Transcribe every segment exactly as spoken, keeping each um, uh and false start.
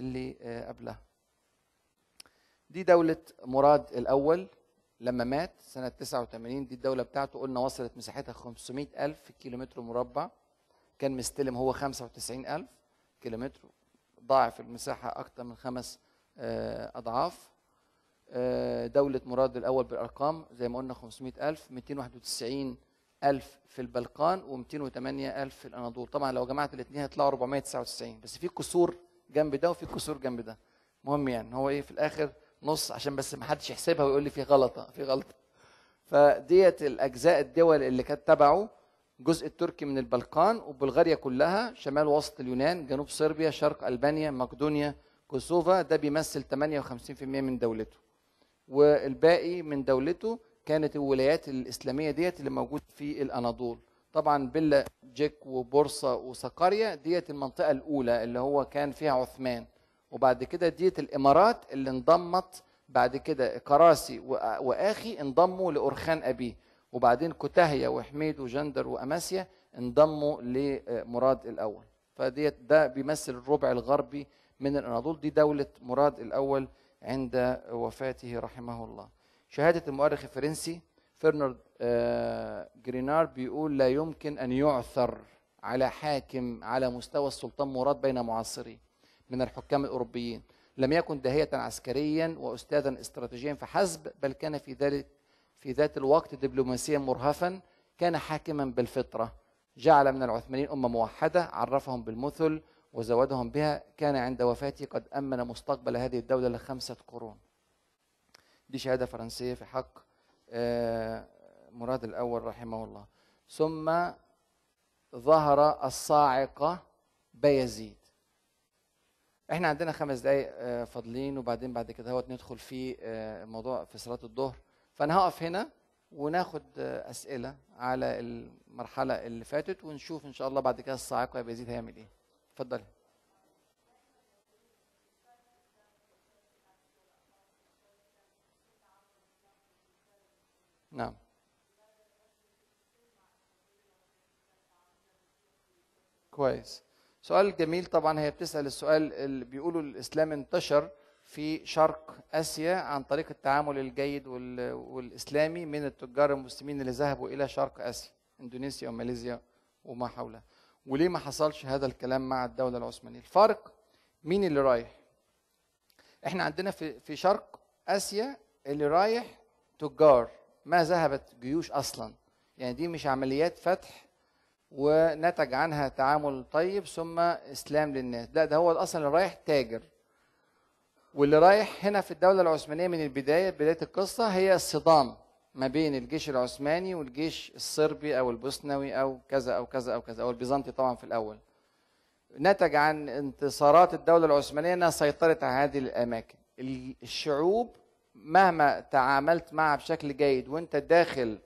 اللي قبلها. دي دولة مراد الأول لما مات سنة تسعة وثمانين، دي الدولة بتاعته قلنا وصلت مساحتها خمسمائة ألف كيلومتر مربع، كان مستلم هو خمسة وتسعين ألف كيلومتر، ضاعف المساحة أكثر من خمس أضعاف. دولة مراد الأول بالأرقام زي ما قلنا خمسمائة ألف، مئتين وواحد وتسعين ألف في البلقان ومئتين وثمانية ألف في الأناضول. طبعا لو جمعت الاثنين هيطلعوا أربعمائة وتسعة وتسعين، بس في كسور جنب ده وفي كسور جنب ده. مهم يعني هو ايه في الآخر نص، عشان بس ما حدش يحسبها ويقول لي في غلطه في غلطه. فديت الاجزاء الدول اللي كانت تبعه، جزء التركي من البلقان وبلغاريا كلها، شمال وسط اليونان، جنوب صربيا، شرق البانيا، مقدونيا، كوسوفا. ده بيمثل ثمانية وخمسين بالمئة من دولته، والباقي من دولته كانت الولايات الاسلاميه ديت اللي موجود في الاناضول. طبعا بيلا جيك وبورصه وسقاريا ديت المنطقه الاولى اللي هو كان فيها عثمان، وبعد كده ديت الامارات اللي انضمت بعد كده، كراسي واخي انضموا لاورخان ابيه، وبعدين كوتاهيا وحميد وجندر واماسيا انضموا لمراد الاول. فديت ده بيمثل الربع الغربي من الاناضول. دي دوله مراد الاول عند وفاته رحمه الله. شهاده المؤرخ الفرنسي فرنارد جرينار بيقول لا يمكن ان يعثر على حاكم على مستوى السلطان مراد بين معاصريه من الحكام الأوروبيين، لم يكن داهية عسكريا وأستاذا استراتيجيا فحسب، بل كان في ذلك في ذات الوقت دبلوماسيا مرهفا، كان حاكما بالفطرة، جعل من العثمانيين أمة موحدة، عرفهم بالمثل وزودهم بها، كان عند وفاته قد أمن مستقبل هذه الدولة لخمسة قرون. دي شهادة فرنسية في حق مراد الأول رحمه الله. ثم ظهر الصاعقة بايزيد. احنا عندنا خمس دقايق فاضلين، وبعدين بعد كده هو ندخل في الموضوع في صلاة الظهر، فانا هقف هنا وناخد اسئله على المرحله اللي فاتت، ونشوف ان شاء الله بعد كده الصاعقه بايزيد هيعمل ايه. اتفضلي. نعم. كويس. سؤال جميل. طبعا هي بتسأل السؤال اللي بيقولوا الإسلام انتشر في شرق آسيا عن طريق التعامل الجيد والإسلامي من التجار المسلمين اللي ذهبوا إلى شرق آسيا، إندونيسيا وماليزيا وما حولها، وليه ما حصلش هذا الكلام مع الدولة العثمانية؟ الفرق مين اللي رايح؟ إحنا عندنا في في شرق آسيا اللي رايح تجار، ما ذهبت جيوش أصلا، يعني دي مش عمليات فتح ونتج عنها تعامل طيب ثم اسلام للناس، لا ده هو اصلا اللي رايح تاجر. واللي رايح هنا في الدوله العثمانيه من البدايه، بدايه القصه هي الصدام ما بين الجيش العثماني والجيش الصربي او البوسنوي او كذا او كذا او كذا او البيزنطي طبعا في الاول. نتج عن انتصارات الدوله العثمانيه انها سيطرت على هذه الاماكن. الشعوب مهما تعاملت معها بشكل جيد وانت داخل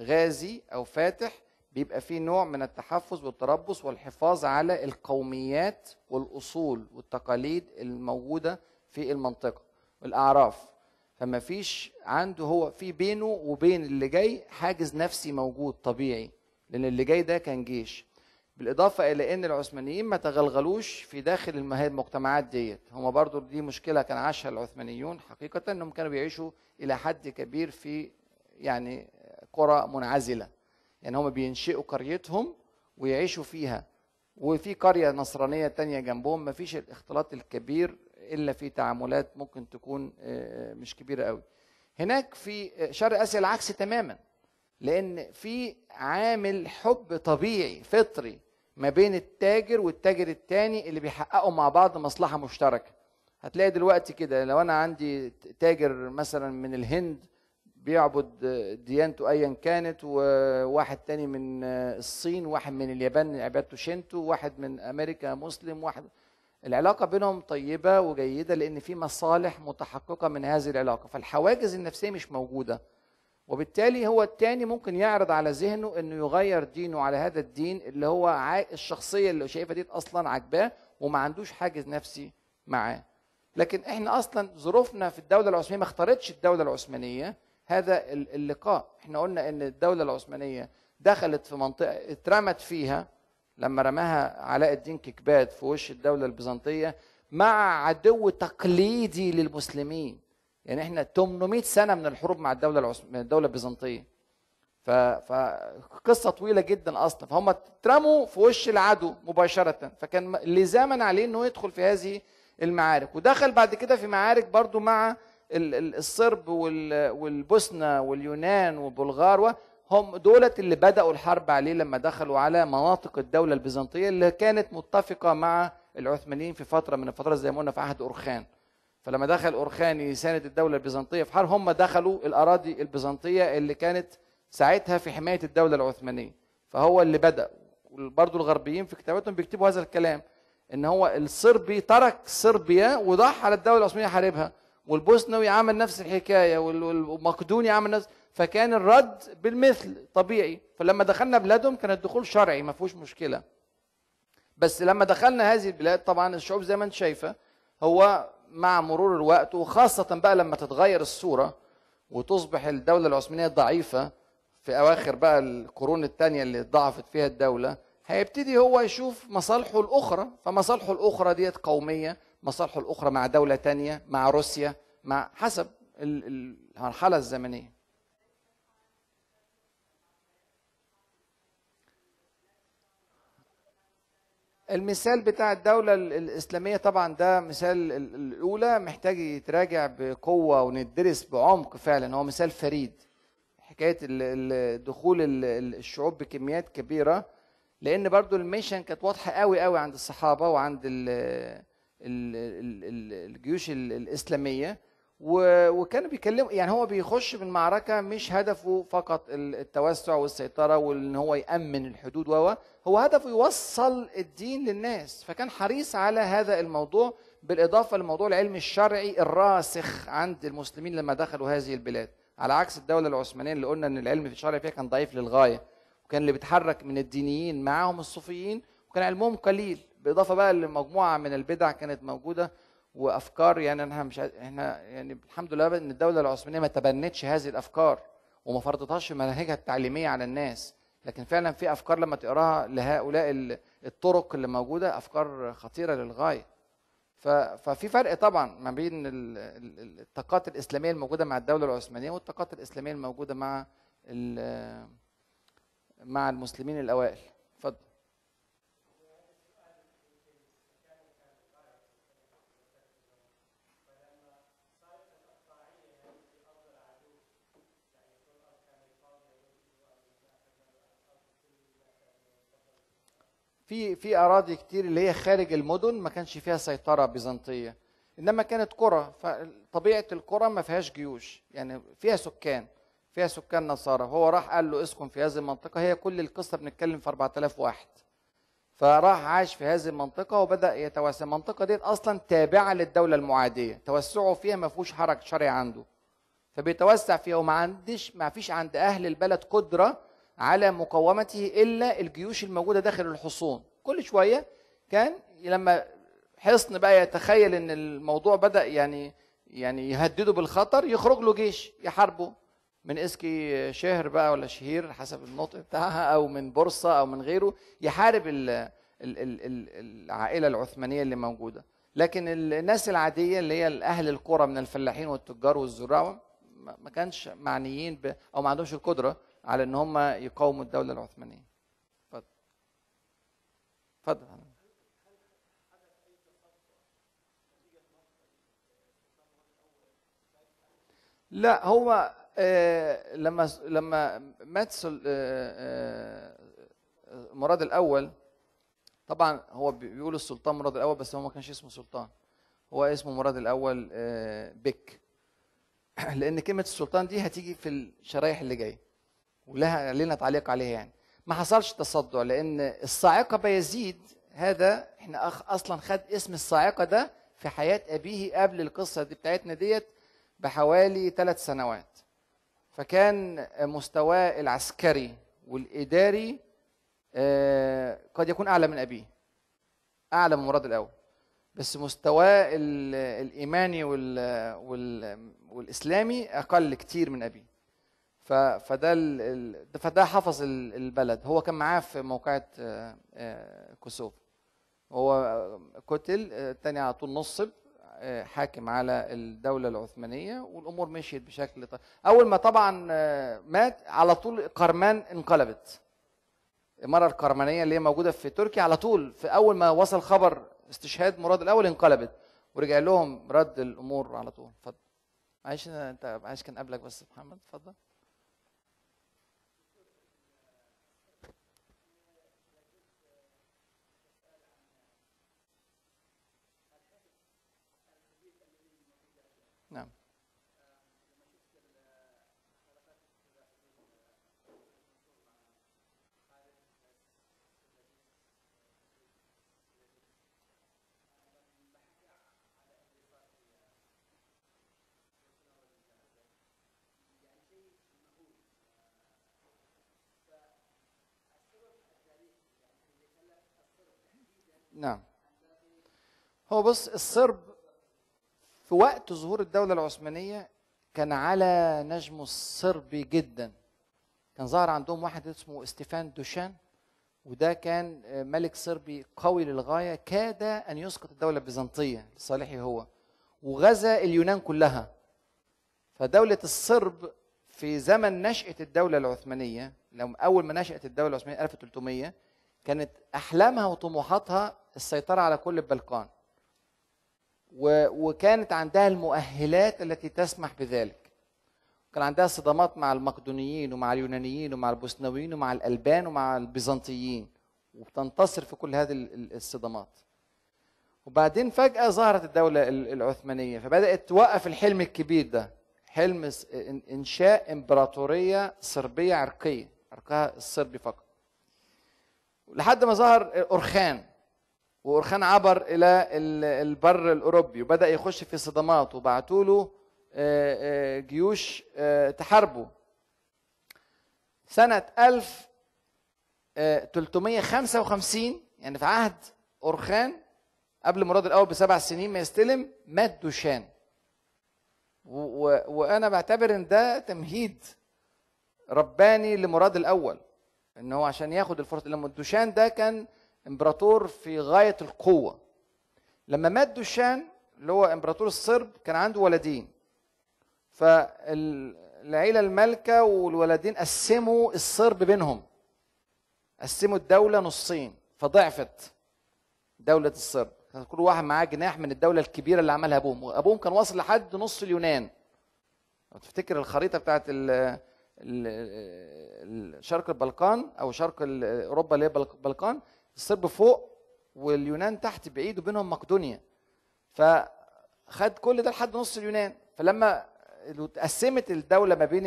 غازي او فاتح، بيبقى فيه نوع من التحفظ والتربص والحفاظ على القوميات والأصول والتقاليد الموجودة في المنطقة والأعراف، فما فيش عنده هو في بينه وبين اللي جاي حاجز نفسي موجود طبيعي، لأن اللي جاي ده كان جيش. بالإضافة إلى أن العثمانيين ما تغلغلوش في داخل المجتمعات ديت، هما برضو دي مشكلة كان عاشها العثمانيون حقيقة، أنهم كانوا بيعيشوا إلى حد كبير في يعني قرى منعزلة، يعني هم بينشئوا قريتهم ويعيشوا فيها، وفي قرية نصرانية تانية جنبهم، مفيش الاختلاط الكبير إلا في تعاملات ممكن تكون مش كبيرة قوي. هناك في شرق آسيا العكس تماما، لأن في عامل حب طبيعي فطري ما بين التاجر والتاجر التاني اللي بيحققوا مع بعض مصلحة مشتركة. هتلاقي دلوقتي كده لو أنا عندي تاجر مثلا من الهند بيعبد ديانته ايا كانت، وواحد تاني من الصين، واحد من اليابان عبادته شينتو، واحد من امريكا مسلم، واحد، العلاقه بينهم طيبه وجيده لان في مصالح متحققه من هذه العلاقه، فالحواجز النفسيه مش موجوده، وبالتالي هو التاني ممكن يعرض على ذهنه انه يغير دينه على هذا الدين اللي هو الشخصيه اللي شايفها دي اصلا عاجباه وما عندوش حاجز نفسي معاه. لكن احنا اصلا ظروفنا في الدوله العثمانيه ما اختارتش الدوله العثمانيه هذا اللقاء. احنا قلنا ان الدولة العثمانية دخلت في منطقة اترمت فيها لما رماها علاء الدين كيكباد في وش الدولة البيزنطية، مع عدو تقليدي للمسلمين. يعني احنا ثمانمائة سنة من الحروب مع الدولة العث... من الدولة البيزنطية. فقصة طويلة جدا أصلا، فهم اترموا في وش العدو مباشرة، فكان لزاما عليه أنه يدخل في هذه المعارك، ودخل بعد كده في معارك برضو مع الصرب والبوسنة واليونان والبلغار، هم دولة اللي بدأوا الحرب عليه لما دخلوا على مناطق الدولة البيزنطية اللي كانت متفقة مع العثمانيين في فترة من الفترات زي ما قلنا في عهد أورخان. فلما دخل أورخان يساند الدولة البيزنطية في حرب، هم دخلوا الأراضي البيزنطية اللي كانت ساعتها في حماية الدولة العثمانية، فهو اللي بدأ. وبرضه الغربيين في كتاباتهم بيكتبوا هذا الكلام، إن هو الصربي ترك صربيا وضحى على الدولة العثمانية حاربها، والبوسنوي عمل نفس الحكاية، والمقدوني عمل نفس، فكان الرد بالمثل طبيعي. فلما دخلنا بلادهم كان الدخول شرعي ما فيهوش مشكلة، بس لما دخلنا هذه البلاد طبعا الشعوب زي ما أنت شايفة، هو مع مرور الوقت وخاصة بقى لما تتغير الصورة وتصبح الدولة العثمانية ضعيفة في أواخر بقى القرون الثانية اللي ضعفت فيها الدولة، هيبتدي هو يشوف مصالحه الأخرى، فمصالحه الأخرى ديت قومية، مصالحه الأخرى مع دولة تانية، مع روسيا، مع حسب المرحلة الزمنية. المثال بتاع الدولة الإسلامية طبعا ده مثال الأولى، محتاج يتراجع بقوة وندرس بعمق فعلا، هو مثال فريد. حكاية دخول الشعوب بكميات كبيرة، لأن برضو الميشن كانت واضحة قوي قوي عند الصحابة وعند الجيوش الإسلامية، وكانوا بيكلموا، يعني هو بيخش من معركة مش هدفه فقط التوسع والسيطرة وإن هو يأمن الحدود، وهو هو هدفه يوصل الدين للناس، فكان حريص على هذا الموضوع، بالإضافة لموضوع العلم الشرعي الراسخ عند المسلمين لما دخلوا هذه البلاد، على عكس الدولة العثمانية اللي قلنا ان العلم في الشرع فيها كان ضعيف للغاية، وكان اللي بيتحرك من الدينيين معاهم الصوفيين، وكان علمهم قليل، بالإضافة بقى لمجموعة من البدع كانت موجودة وأفكار، يعني احنا مش احنا يعني الحمد لله ان الدولة العثمانية ما تبنتش هذه الأفكار وما فرضتهاش في مناهجها التعليمية على الناس، لكن فعلا في أفكار لما تقراها لهؤلاء الطرق اللي موجودة أفكار خطيرة للغاية. ففي فرق طبعا ما بين الطاقات الاسلاميه الموجوده مع الدوله العثمانيه والطاقات الاسلاميه الموجوده مع مع المسلمين الاوائل. اتفضل. في في اراضي كتير اللي هي خارج المدن ما كانش فيها سيطره بيزنطيه، انما كانت قرى، فطبيعه القرى ما فيهاش جيوش، يعني فيها سكان، فيها سكان نصارى، هو راح قال له اسكن في هذه المنطقه، هي كل القصه بنتكلم في أربعة آلاف واحد، فراح عاش في هذه المنطقه وبدا يتوسع. المنطقه ديت اصلا تابعه للدوله المعاديه، توسعه فيها ما فيهوش حرج شرعي عنده، فبيتوسع فيها، وما عندش ما فيش عند اهل البلد قدره على مقاومته إلا الجيوش الموجودة داخل الحصون. كل شوية كان لما حصن بقى يتخيل إن الموضوع بدأ يعني يعني يهدده بالخطر، يخرج له جيش يحاربه من إسكي شهر بقى ولا شهير حسب النطق بتاعها، أو من بورصة أو من غيره، يحارب ال ال ال ال العائلة العثمانية اللي موجودة. لكن الناس العادية اللي هي أهل القرى من الفلاحين والتجار والزراعة ما كانش معنيين ب أو ما عندهمش القدرة على ان هم يقاوموا الدوله العثمانيه. اتفضل. اتفضل. لا هو آه لما لما مات آه مراد الاول، طبعا هو بيقول السلطان مراد الاول بس هو ما كانش اسمه سلطان، هو اسمه مراد الاول آه بك، لان كلمه السلطان دي هتيجي في الشرايح اللي جايه ولها لنا تعليق عليها. يعني ما حصلش تصدع، لان الصاعقه بايزيد هذا احنا أخ اصلا خد اسم الصاعقه ده في حياه ابيه قبل القصه دي بتاعتنا ديت بحوالي ثلاث سنوات، فكان مستواه العسكري والاداري قد يكون اعلى من ابيه، اعلى من مراد الاول، بس مستواه الايماني والاسلامي اقل كتير من ابيه، فده فده حفظ البلد. هو كان معاه في موقعة كسوف، هو قتل، الثاني على طول نصب حاكم على الدولة العثمانية، والأمور مشيت بشكل طيب. أول ما طبعا مات على طول قرمان انقلبت، المرة القرمانية اللي هي موجودة في تركيا على طول في أول ما وصل خبر استشهاد مراد الأول انقلبت، ورجع لهم رد الأمور على طول. اتفضل. معلش أنت معلش كان قبلك بس محمد، اتفضل. نعم. هو بص، الصرب في وقت ظهور الدولة العثمانية كان على نجم الصربي جدا، كان ظهر عندهم واحد اسمه استيفان دوشان، وده كان ملك صربي قوي للغاية، كاد أن يسقط الدولة البيزنطية لصالحه هو، وغزا اليونان كلها. فدولة الصرب في زمن نشأة الدولة العثمانية، لو أول ما نشأت الدولة العثمانية ألف وثلاثمائة كانت أحلامها وطموحاتها السيطرة على كل البلقان، وكانت عندها المؤهلات التي تسمح بذلك. كان عندها صدامات مع المقدونيين ومع اليونانيين ومع البوسنويين ومع الألبان ومع البيزنطيين، وبتنتصر في كل هذه الصدامات. وبعدين فجأة ظهرت الدولة العثمانية، فبدأت توقف الحلم الكبير ده، حلم إنشاء إمبراطورية صربية عرقية، عرقها الصربي فقط. لحد ما ظهر أورخان، وأورخان عبر إلى البر الأوروبي وبدأ يخش في صدمات، وبعتوا له جيوش تحاربه. سنة ألف وثلاثمائة وخمسة وخمسين يعني في عهد أورخان قبل مراد الأول بسبع سنين ما يستلم، مات دوشان. وأنا بعتبر إن ده تمهيد رباني لمراد الأول، إن هو عشان ياخد الفرصة، لما دوشان ده كان إمبراطور في غاية القوة. لما مات دوشان اللي هو إمبراطور الصرب كان عنده ولدين، فالعيلة المالكة والولدين قسموا الصرب بينهم، قسموا الدولة نصين، فضعفت دولة الصرب، كل واحد معاه جناح من الدولة الكبيرة اللي عملها أبوهم، وأبوهم كان واصل لحد نص اليونان. لو تفتكر الخريطة بتاعت ال شرق البلقان او شرق اوروبا اللي هي البلقان، الصرب فوق واليونان تحت بعيد، وبينهم مقدونيا، فخد كل ده لحد نص اليونان. فلما اتقسمت الدوله ما بين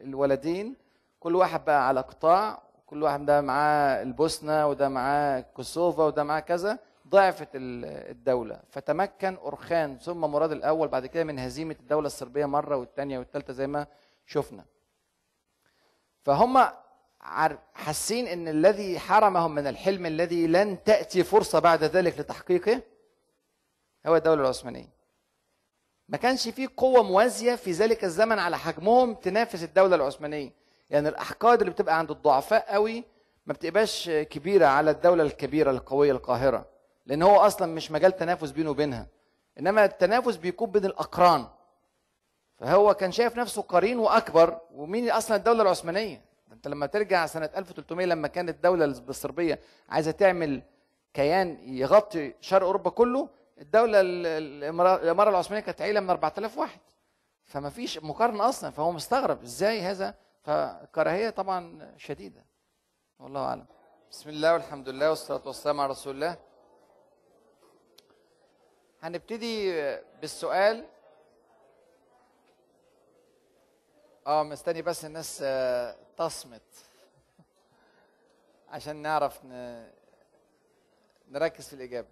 الولدين، كل واحد بقى على قطاع، كل واحد ده معاه البوسنه وده معاه كوسوفا وده معاه كذا، ضعفت الدوله. فتمكن أورخان ثم مراد الاول بعد كده من هزيمه الدوله الصربيه مره والثانيه والثالثه زي ما شفنا. فهم حاسين ان الذي حرمهم من الحلم الذي لن تأتي فرصة بعد ذلك لتحقيقه هو الدولة العثمانية. ما كانش فيه قوة موازية في ذلك الزمن على حجمهم تنافس الدولة العثمانية، يعني الأحقاد اللي بتبقى عند الضعفاء قوي ما بتبقاش كبيرة على الدولة الكبيرة القوية القاهرة، لأن هو أصلا مش مجال تنافس بينه وبينها، إنما التنافس بيكون بين الأقران. فهو كان شايف نفسه قرين واكبر، ومين اصلا الدوله العثمانيه؟ انت لما ترجع سنه ألف وثلاثمائة لما كانت الدوله الصربيه عايزه تعمل كيان يغطي شرق اوروبا كله، الدوله الاماره العثمانيه كانت عيله من أربعة آلاف واحد، فما فيش مقارنه اصلا، فهو مستغرب ازاي هذا. فكراهيه طبعا شديده، والله اعلم. بسم الله والحمد لله والصلاه والسلام على رسول الله. هنبتدي بالسؤال. اه مستني بس الناس تصمت عشان نعرف نركز في الإجابة.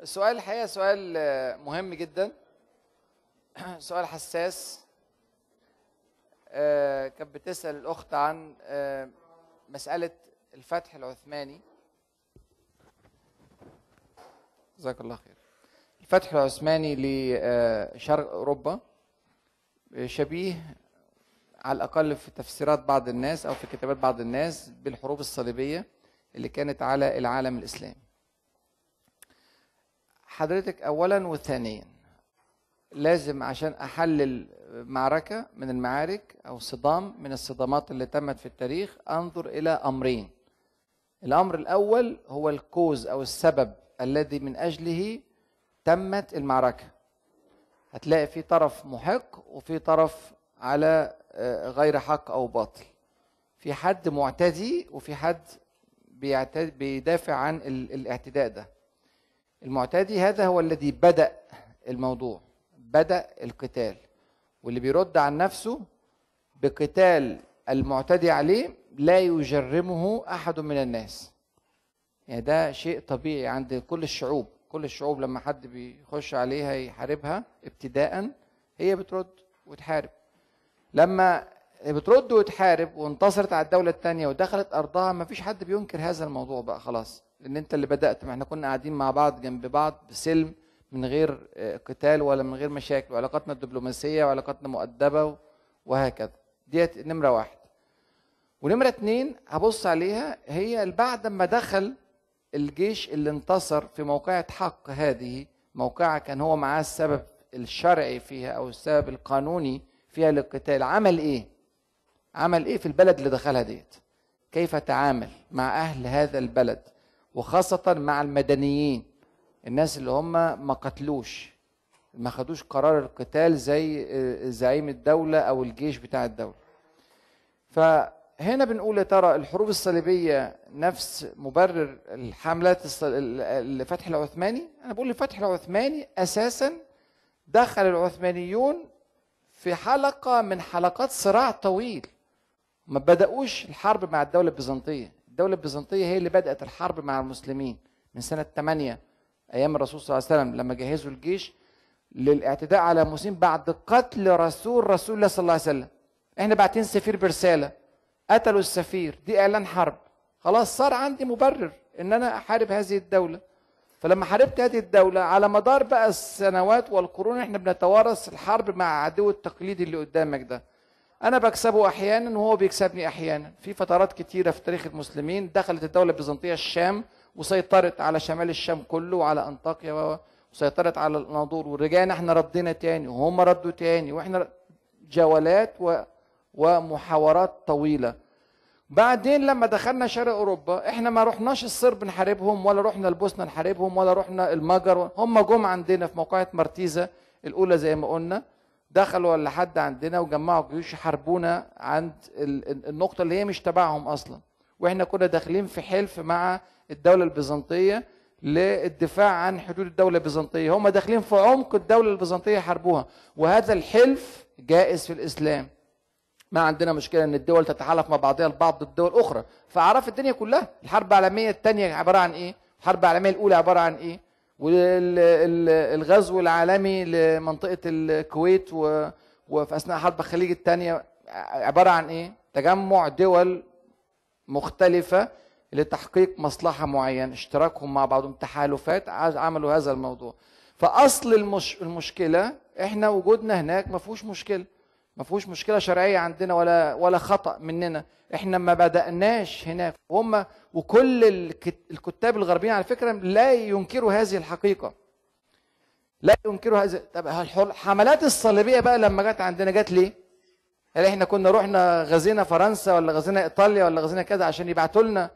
السؤال الحقيقة سؤال مهم جدا، سؤال حساس. كانت بتسأل الأخت عن مسألة الفتح العثماني. جزاك الله خير. الفتح العثماني لشرق أوروبا شبيه على الأقل في تفسيرات بعض الناس أو في كتابات بعض الناس بالحروب الصليبية اللي كانت على العالم الإسلامي. حضرتك أولا وثانيا لازم عشان أحلل معركة من المعارك أو صدام من الصدامات اللي تمت في التاريخ أنظر إلى أمرين. الأمر الأول هو الكوز أو السبب الذي من أجله تمت المعركة. هتلاقي في طرف محق وفي طرف على غير حق أو باطل. في حد معتدي وفي حد بيدافع عن الاعتداء ده. المعتدي هذا هو الذي بدأ الموضوع، بدأ القتال، واللي بيرد عن نفسه بقتال المعتدي عليه لا يجرمه أحد من الناس. يعني ده شيء طبيعي عند كل الشعوب، كل الشعوب لما حد بيخش عليها يحاربها ابتداء هي بترد وتحارب. لما بترد وتحارب وانتصرت على الدولة الثانية ودخلت أرضها مفيش حد بينكر هذا الموضوع بقى خلاص، لأن أنت اللي بدأت. ما احنا كنا قاعدين مع بعض جنب بعض بسلم من غير قتال ولا من غير مشاكل، وعلاقاتنا الدبلوماسية وعلاقاتنا مؤدبة وهكذا. ديت نمرة واحد. ونمرة اتنين هبص عليها هي بعد ما دخل الجيش اللي انتصر في موقعة حق، هذه موقعة كان هو معاه السبب الشرعي فيها أو السبب القانوني فيها للقتال، عمل إيه؟ عمل إيه في البلد اللي دخلها ديت؟ كيف تعامل مع أهل هذا البلد وخاصة مع المدنيين، الناس اللي هم ما قتلوش، ما خدوش قرار القتال زي زعيم الدولة أو الجيش بتاع الدولة. فهنا بنقول يا ترى الحروب الصليبية نفس مبرر الحملات الفتح العثماني؟ أنا بقول الفتح العثماني أساسا دخل العثمانيون في حلقة من حلقات صراع طويل، ما بدأوش الحرب مع الدولة البيزنطية. الدولة البيزنطية هي اللي بدأت الحرب مع المسلمين من سنة ثمانية أيام الرسول صلى الله عليه وسلم لما جهزوا الجيش للاعتداء على المسلمين بعد قتل رسول رسول الله صلى الله عليه وسلم. إحنا باعتين سفير برسالة، قتلوا السفير، دي إعلان حرب. خلاص صار عندي مبرر إن أنا أحارب هذه الدولة. فلما حاربت هذه الدولة على مدار بقى السنوات والقرون إحنا بنتوارث الحرب مع عدو التقليدي اللي قدامك ده. أنا بكسبه أحيانا وهو بيكسبني أحيانا. في فترات كتيرة في تاريخ المسلمين دخلت الدولة البيزنطية الشام وسيطرت على شمال الشام كله وعلى أنطاكيا وسيطرت على الأناضول، ورجعنا احنا ردينا تاني وهم ردوا تاني، واحنا جولات و... ومحاورات طويلة. بعدين لما دخلنا شرق أوروبا احنا ما رحناش الصرب نحاربهم ولا رحنا البوسنة نحاربهم ولا رحنا المجر، هم جم عندنا في موقعة مارتيزا الأولى زي ما قلنا، دخلوا لحد عندنا وجمعوا جيوش حاربونا عند النقطة اللي هي مش تبعهم أصلا، واحنا كنا داخلين في حلف مع الدولة البيزنطية للدفاع عن حدود الدولة البيزنطية، هم داخلين في عمق الدولة البيزنطية حاربوها. وهذا الحلف جائز في الإسلام، ما عندنا مشكلة إن الدول تتحالف مع بعضها البعض ضد دول أخرى. فعرف الدنيا كلها الحرب العالمية الثانية عبارة عن إيه، الحرب العالمية الأولى عبارة عن إيه، والغزو العالمي لمنطقة الكويت وفي أثناء حرب الخليج الثانية عبارة عن إيه، تجمع دول مختلفة لتحقيق مصلحة معينة، اشتراكهم مع بعضهم، تحالفات عملوا هذا الموضوع. فأصل المش... المشكلة احنا وجودنا هناك ما فيهوش مشكلة، ما فيهوش مشكلة شرعية عندنا ولا ولا خطأ مننا، احنا ما بدأناش هناك. وهم وكل الكت... الكتاب الغربيين على فكرة لا ينكروا هذه الحقيقة، لا ينكروا هذه. طب الحملات الصليبية بقى لما جت عندنا جت ليه؟ هل احنا كنا رحنا غزينا فرنسا ولا غزينا إيطاليا ولا غزينا كذا عشان يبعتوا لنا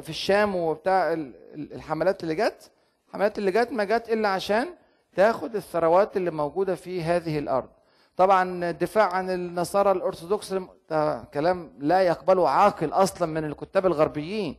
في الشام وبتاع الحملات اللي جت؟ الحملات اللي جت ما جت الا عشان تاخد الثروات اللي موجوده في هذه الارض. طبعا الدفاع عن النصارى الارثوذكس ده كلام لا يقبله عاقل اصلا من الكتاب الغربيين،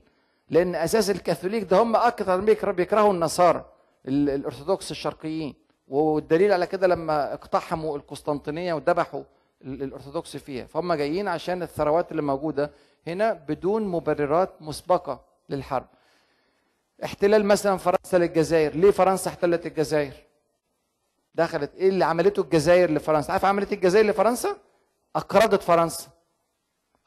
لان اساس الكاثوليك ده هم اكثر بيكرهوا النصارى الارثوذكس الشرقيين، والدليل على كده لما اقتحموا القسطنطينيه وذبحوا الارثوذكس فيها. فهم جايين عشان الثروات اللي موجوده هنا بدون مبررات مسبقة للحرب. احتلال مثلا فرنسا للجزائر، ليه فرنسا احتلت الجزائر؟ دخلت ايه اللي عملته الجزائر لفرنسا؟ عارف عملت الجزائر لفرنسا؟ اقرضت فرنسا،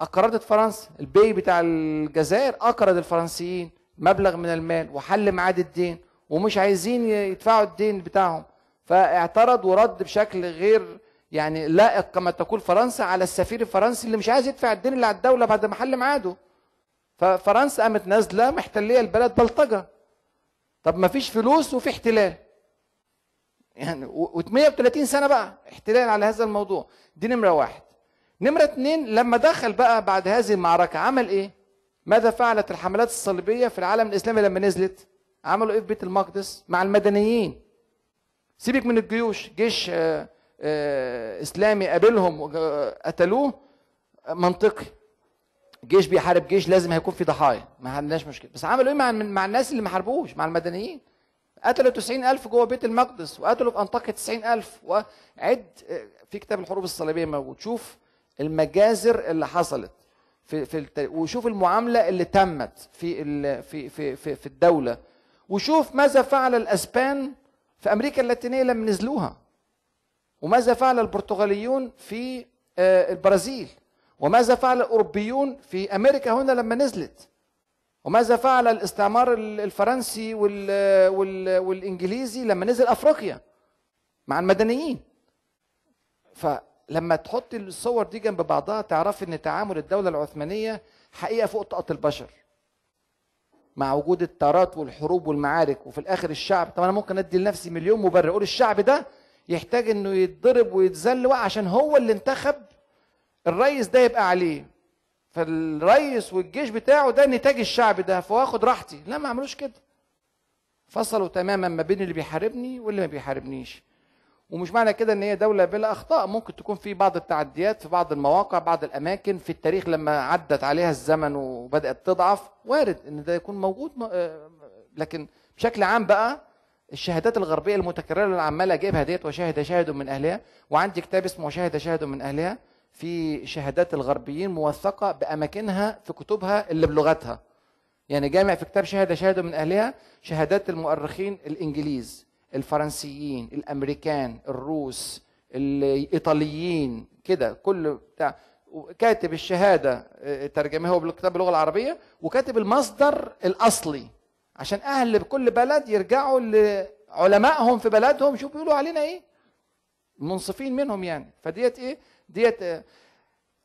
اقرضت فرنسا، البي بتاع الجزائر اقرض الفرنسيين مبلغ من المال وحل معاد الدين ومش عايزين يدفعوا الدين بتاعهم، فاعترض ورد بشكل غير يعني لائق كما تقول فرنسا على السفير الفرنسي اللي مش عايز يدفع الدين اللي على الدوله بعد ما حل ميعاده. ففرنسا قامت نازله محتليه البلد بلطجه. طب ما فيش فلوس وفي احتلال، يعني و130 سنه بقى احتلال على هذا الموضوع. دي نمره واحد. نمره اتنين، لما دخل بقى بعد هذه المعركه عمل ايه؟ ماذا فعلت الحملات الصليبيه في العالم الاسلامي لما نزلت؟ عملوا ايه في بيت المقدس مع المدنيين؟ سيبك من الجيوش، جيش آآ آآ اسلامي قابلهم قتلوه منطقي، جيش بيحارب جيش لازم هيكون في ضحايا، ما عندناش مشكله، بس عملوا ايه مع مع الناس اللي ما حاربوش، مع المدنيين؟ قتلوا تسعين ألف جوه بيت المقدس، وقتلوا في أنطاكية تسعين ألف، وعد في كتاب الحروب الصليبيه موجود. شوف المجازر اللي حصلت في في وشوف المعامله اللي تمت في ال في في في, في الدوله، وشوف ماذا فعل الاسبان في امريكا اللاتينيه لما نزلوها، وماذا فعل البرتغاليون في البرازيل، وماذا فعل الاوروبيون في امريكا هنا لما نزلت، وماذا فعل الاستعمار الفرنسي والانجليزي لما نزل افريقيا مع المدنيين. فلما تحط الصور دي جنب بعضها تعرف ان تعامل الدوله العثمانيه حقيقه فوق طاقه البشر، مع وجود الثارات والحروب والمعارك، وفي الاخر الشعب. طب انا ممكن ادي لنفسي مليون مبرر اقول الشعب ده يحتاج انه يتضرب ويتذل عشان هو اللي انتخب الرئيس ده يبقى عليه، فالرئيس والجيش بتاعه ده نتاج الشعب ده، فواخد راحتي. لا، ما عملوش كده، فصلوا تماما ما بين اللي بيحاربني واللي ما بيحاربنيش. ومش معنى كده ان هي دوله بلا اخطاء، ممكن تكون في بعض التعديات في بعض المواقع بعض الاماكن في التاريخ لما عدت عليها الزمن وبدات تضعف، وارد ان ده يكون موجود. لكن بشكل عام بقى الشهادات الغربيه المتكرره اللي عماله اجيبها ديت، وشاهد شاهد من اهلها، وعندي كتاب اسمه وشاهد شاهد من اهلها في شهادات الغربيين موثقه باماكنها في كتبها اللي بلغتها، يعني جامع في كتاب شهاده شهاده من اهلها شهادات المؤرخين الانجليز الفرنسيين الامريكان الروس الايطاليين كده، كل بتاع كاتب الشهاده ترجمها هو بالكتاب باللغه العربيه، وكاتب المصدر الاصلي عشان اهل كل بلد يرجعوا لعلمائهم في بلدهم شوفوا بيقولوا علينا ايه، المنصفين منهم يعني. فديت ايه ديت.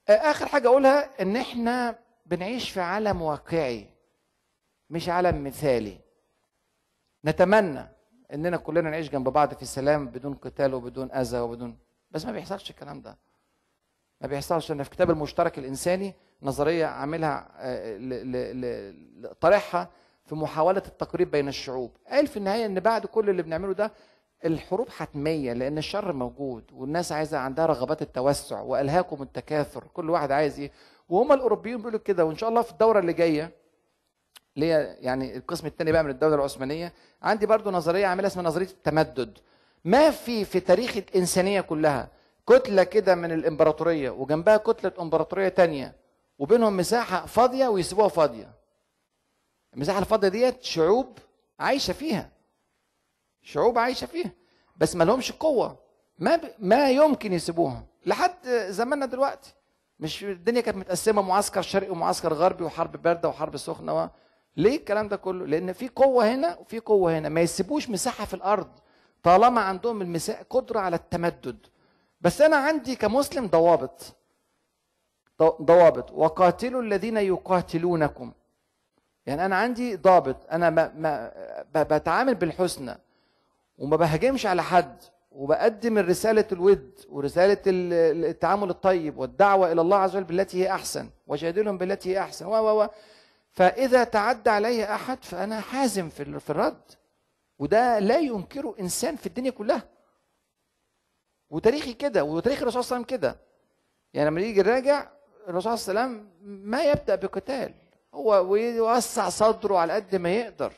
اخر حاجه اقولها ان احنا بنعيش في عالم واقعي مش عالم مثالي. نتمنى اننا كلنا نعيش جنب بعض في سلام بدون قتال وبدون اذى وبدون، بس ما بيحصلش الكلام ده، ما بيحصلش. انا في كتاب المشترك الانساني نظريه عاملها طارحها في محاوله التقريب بين الشعوب، قال في النهايه ان بعد كل اللي بنعمله ده الحروب حتميه، لان الشر موجود والناس عايزه عندها رغبات التوسع، والهاكم التكاثر، كل واحد عايز ايه، وهم الاوروبيين بيقولوا كده. وان شاء الله في الدوره اللي جايه اللي هي يعني القسم الثاني بقى من الدوله العثمانيه، عندي برضو نظريه عاملها اسمها نظريه التمدد. ما في في تاريخ الانسانيه كلها كتله كده من الامبراطوريه وجنبها كتله امبراطوريه ثانيه وبينهم مساحه فاضيه ويسيبوها فاضيه. المساحه الفاضيه ديت شعوب عايشه فيها، شعوب عايشه فيها بس ما لهمش قوه، ما ب... ما يمكن يسيبوها لحد زماننا دلوقتي. مش الدنيا كانت متقسمه معسكر شرقي ومعسكر غربي وحرب بارده وحرب سخنه و... ليه الكلام ده كله؟ لان في قوه هنا وفي قوه هنا، ما يسيبوش مساحه في الارض طالما عندهم المساحه قدره على التمدد. بس انا عندي كمسلم ضوابط، ضوابط وقاتلوا الذين يقاتلونكم. يعني انا عندي ضابط، انا ما... ما... بتعامل بالحسنى وما بهاجمش على حد، وبقدم رسالة الود ورسالة التعامل الطيب والدعوة إلى الله عز وجل بالتي هي أحسن، وجادلهم بالتي هي أحسن، و و و فإذا تعدى علي أحد فأنا حازم في الرد، وده لا ينكره إنسان في الدنيا كلها. وتاريخي كده وتاريخ الرسول صلى الله عليه وسلم كده. يعني لما نيجي نراجع الرسول صلى الله عليه وسلم ما يبدأ بقتال، هو ويوسع صدره على قد ما يقدر.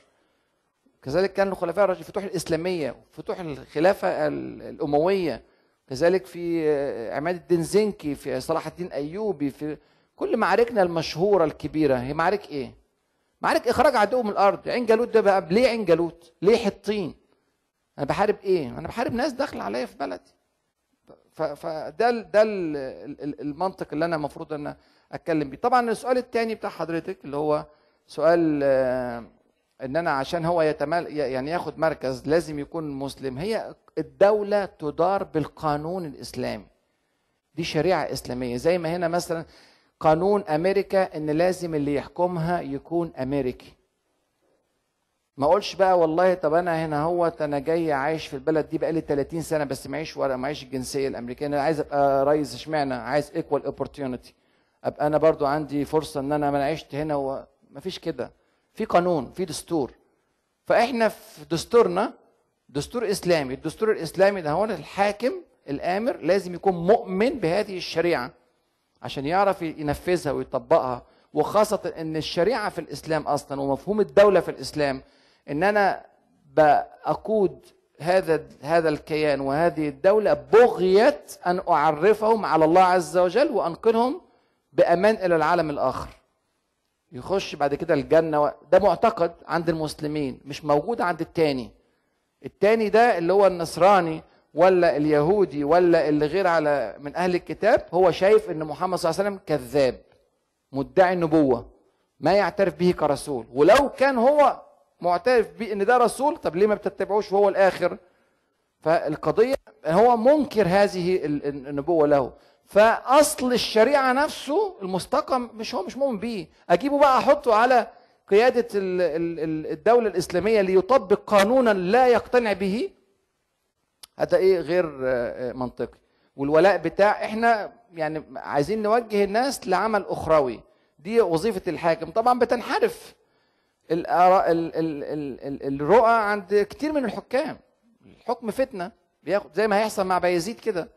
كذلك كان الخلفاء الراشدين في فتوح الاسلاميه، فتوح الخلافه الامويه، كذلك في عماد الدين زنكي، في صلاح الدين ايوبي، في كل معاركنا المشهوره الكبيره. هي معارك ايه؟ معارك اخراج عدو من الارض. عين جالوت ده بقى ليه عين جالوت؟ ليه حطين؟ انا بحارب ايه؟ انا بحارب ناس داخله عليا في بلدي. فده ده المنطق اللي انا المفروض ان اتكلم بيه. طبعا السؤال الثاني بتاع حضرتك اللي هو سؤال ان انا عشان هو يتمال يعني ياخد مركز لازم يكون مسلم. هي الدولة تدار بالقانون الاسلامي، دي شريعة اسلامية. زي ما هنا مثلا قانون امريكا ان لازم اللي يحكمها يكون امريكي، ما اقولش بقى والله طب انا هنا اهوت انا جاي عايش في البلد دي بقالي تلاتين سنه بس معيش ورق معيش الجنسيه الامريكيه، انا عايز ابقى ريس. اشمعنى عايز ايكوال اوبورتيونيتي، ابقى انا برضو عندي فرصه ان انا ما انا عشت هنا ومفيش كده. في قانون، في دستور. فاحنا في دستورنا دستور اسلامي، الدستور الاسلامي ده هو الحاكم الامر لازم يكون مؤمن بهذه الشريعه عشان يعرف ينفذها ويطبقها، وخاصه ان الشريعه في الاسلام اصلا ومفهوم الدوله في الاسلام ان انا بقود هذا هذا الكيان وهذه الدوله بغيه ان اعرفهم على الله عز وجل وانقلهم بامان الى العالم الاخر. يخش بعد كده الجنه، ده معتقد عند المسلمين مش موجود عند التاني. التاني ده اللي هو النصراني ولا اليهودي ولا اللي غير على من اهل الكتاب، هو شايف ان محمد صلى الله عليه وسلم كذاب مدعي النبوه ما يعترف به كرسول، ولو كان هو معترف بيه ان ده رسول طب ليه ما بتتبعوش وهو الاخر؟ فالقضيه هو منكر هذه النبوه له، فاصل الشريعه نفسه المستقم مش هو مش مؤمن بيه. اجيبه بقى احطه على قياده الدوله الاسلاميه ليطبق قانونا لا يقتنع به، هذا ايه غير منطقي. والولاء بتاع احنا يعني عايزين نوجه الناس لعمل اخروي، دي وظيفه الحاكم. طبعا بتنحرف الآراء الرؤى عند كتير من الحكام، الحكم فتنه بياخد زي ما هيحصل مع بايزيد كده،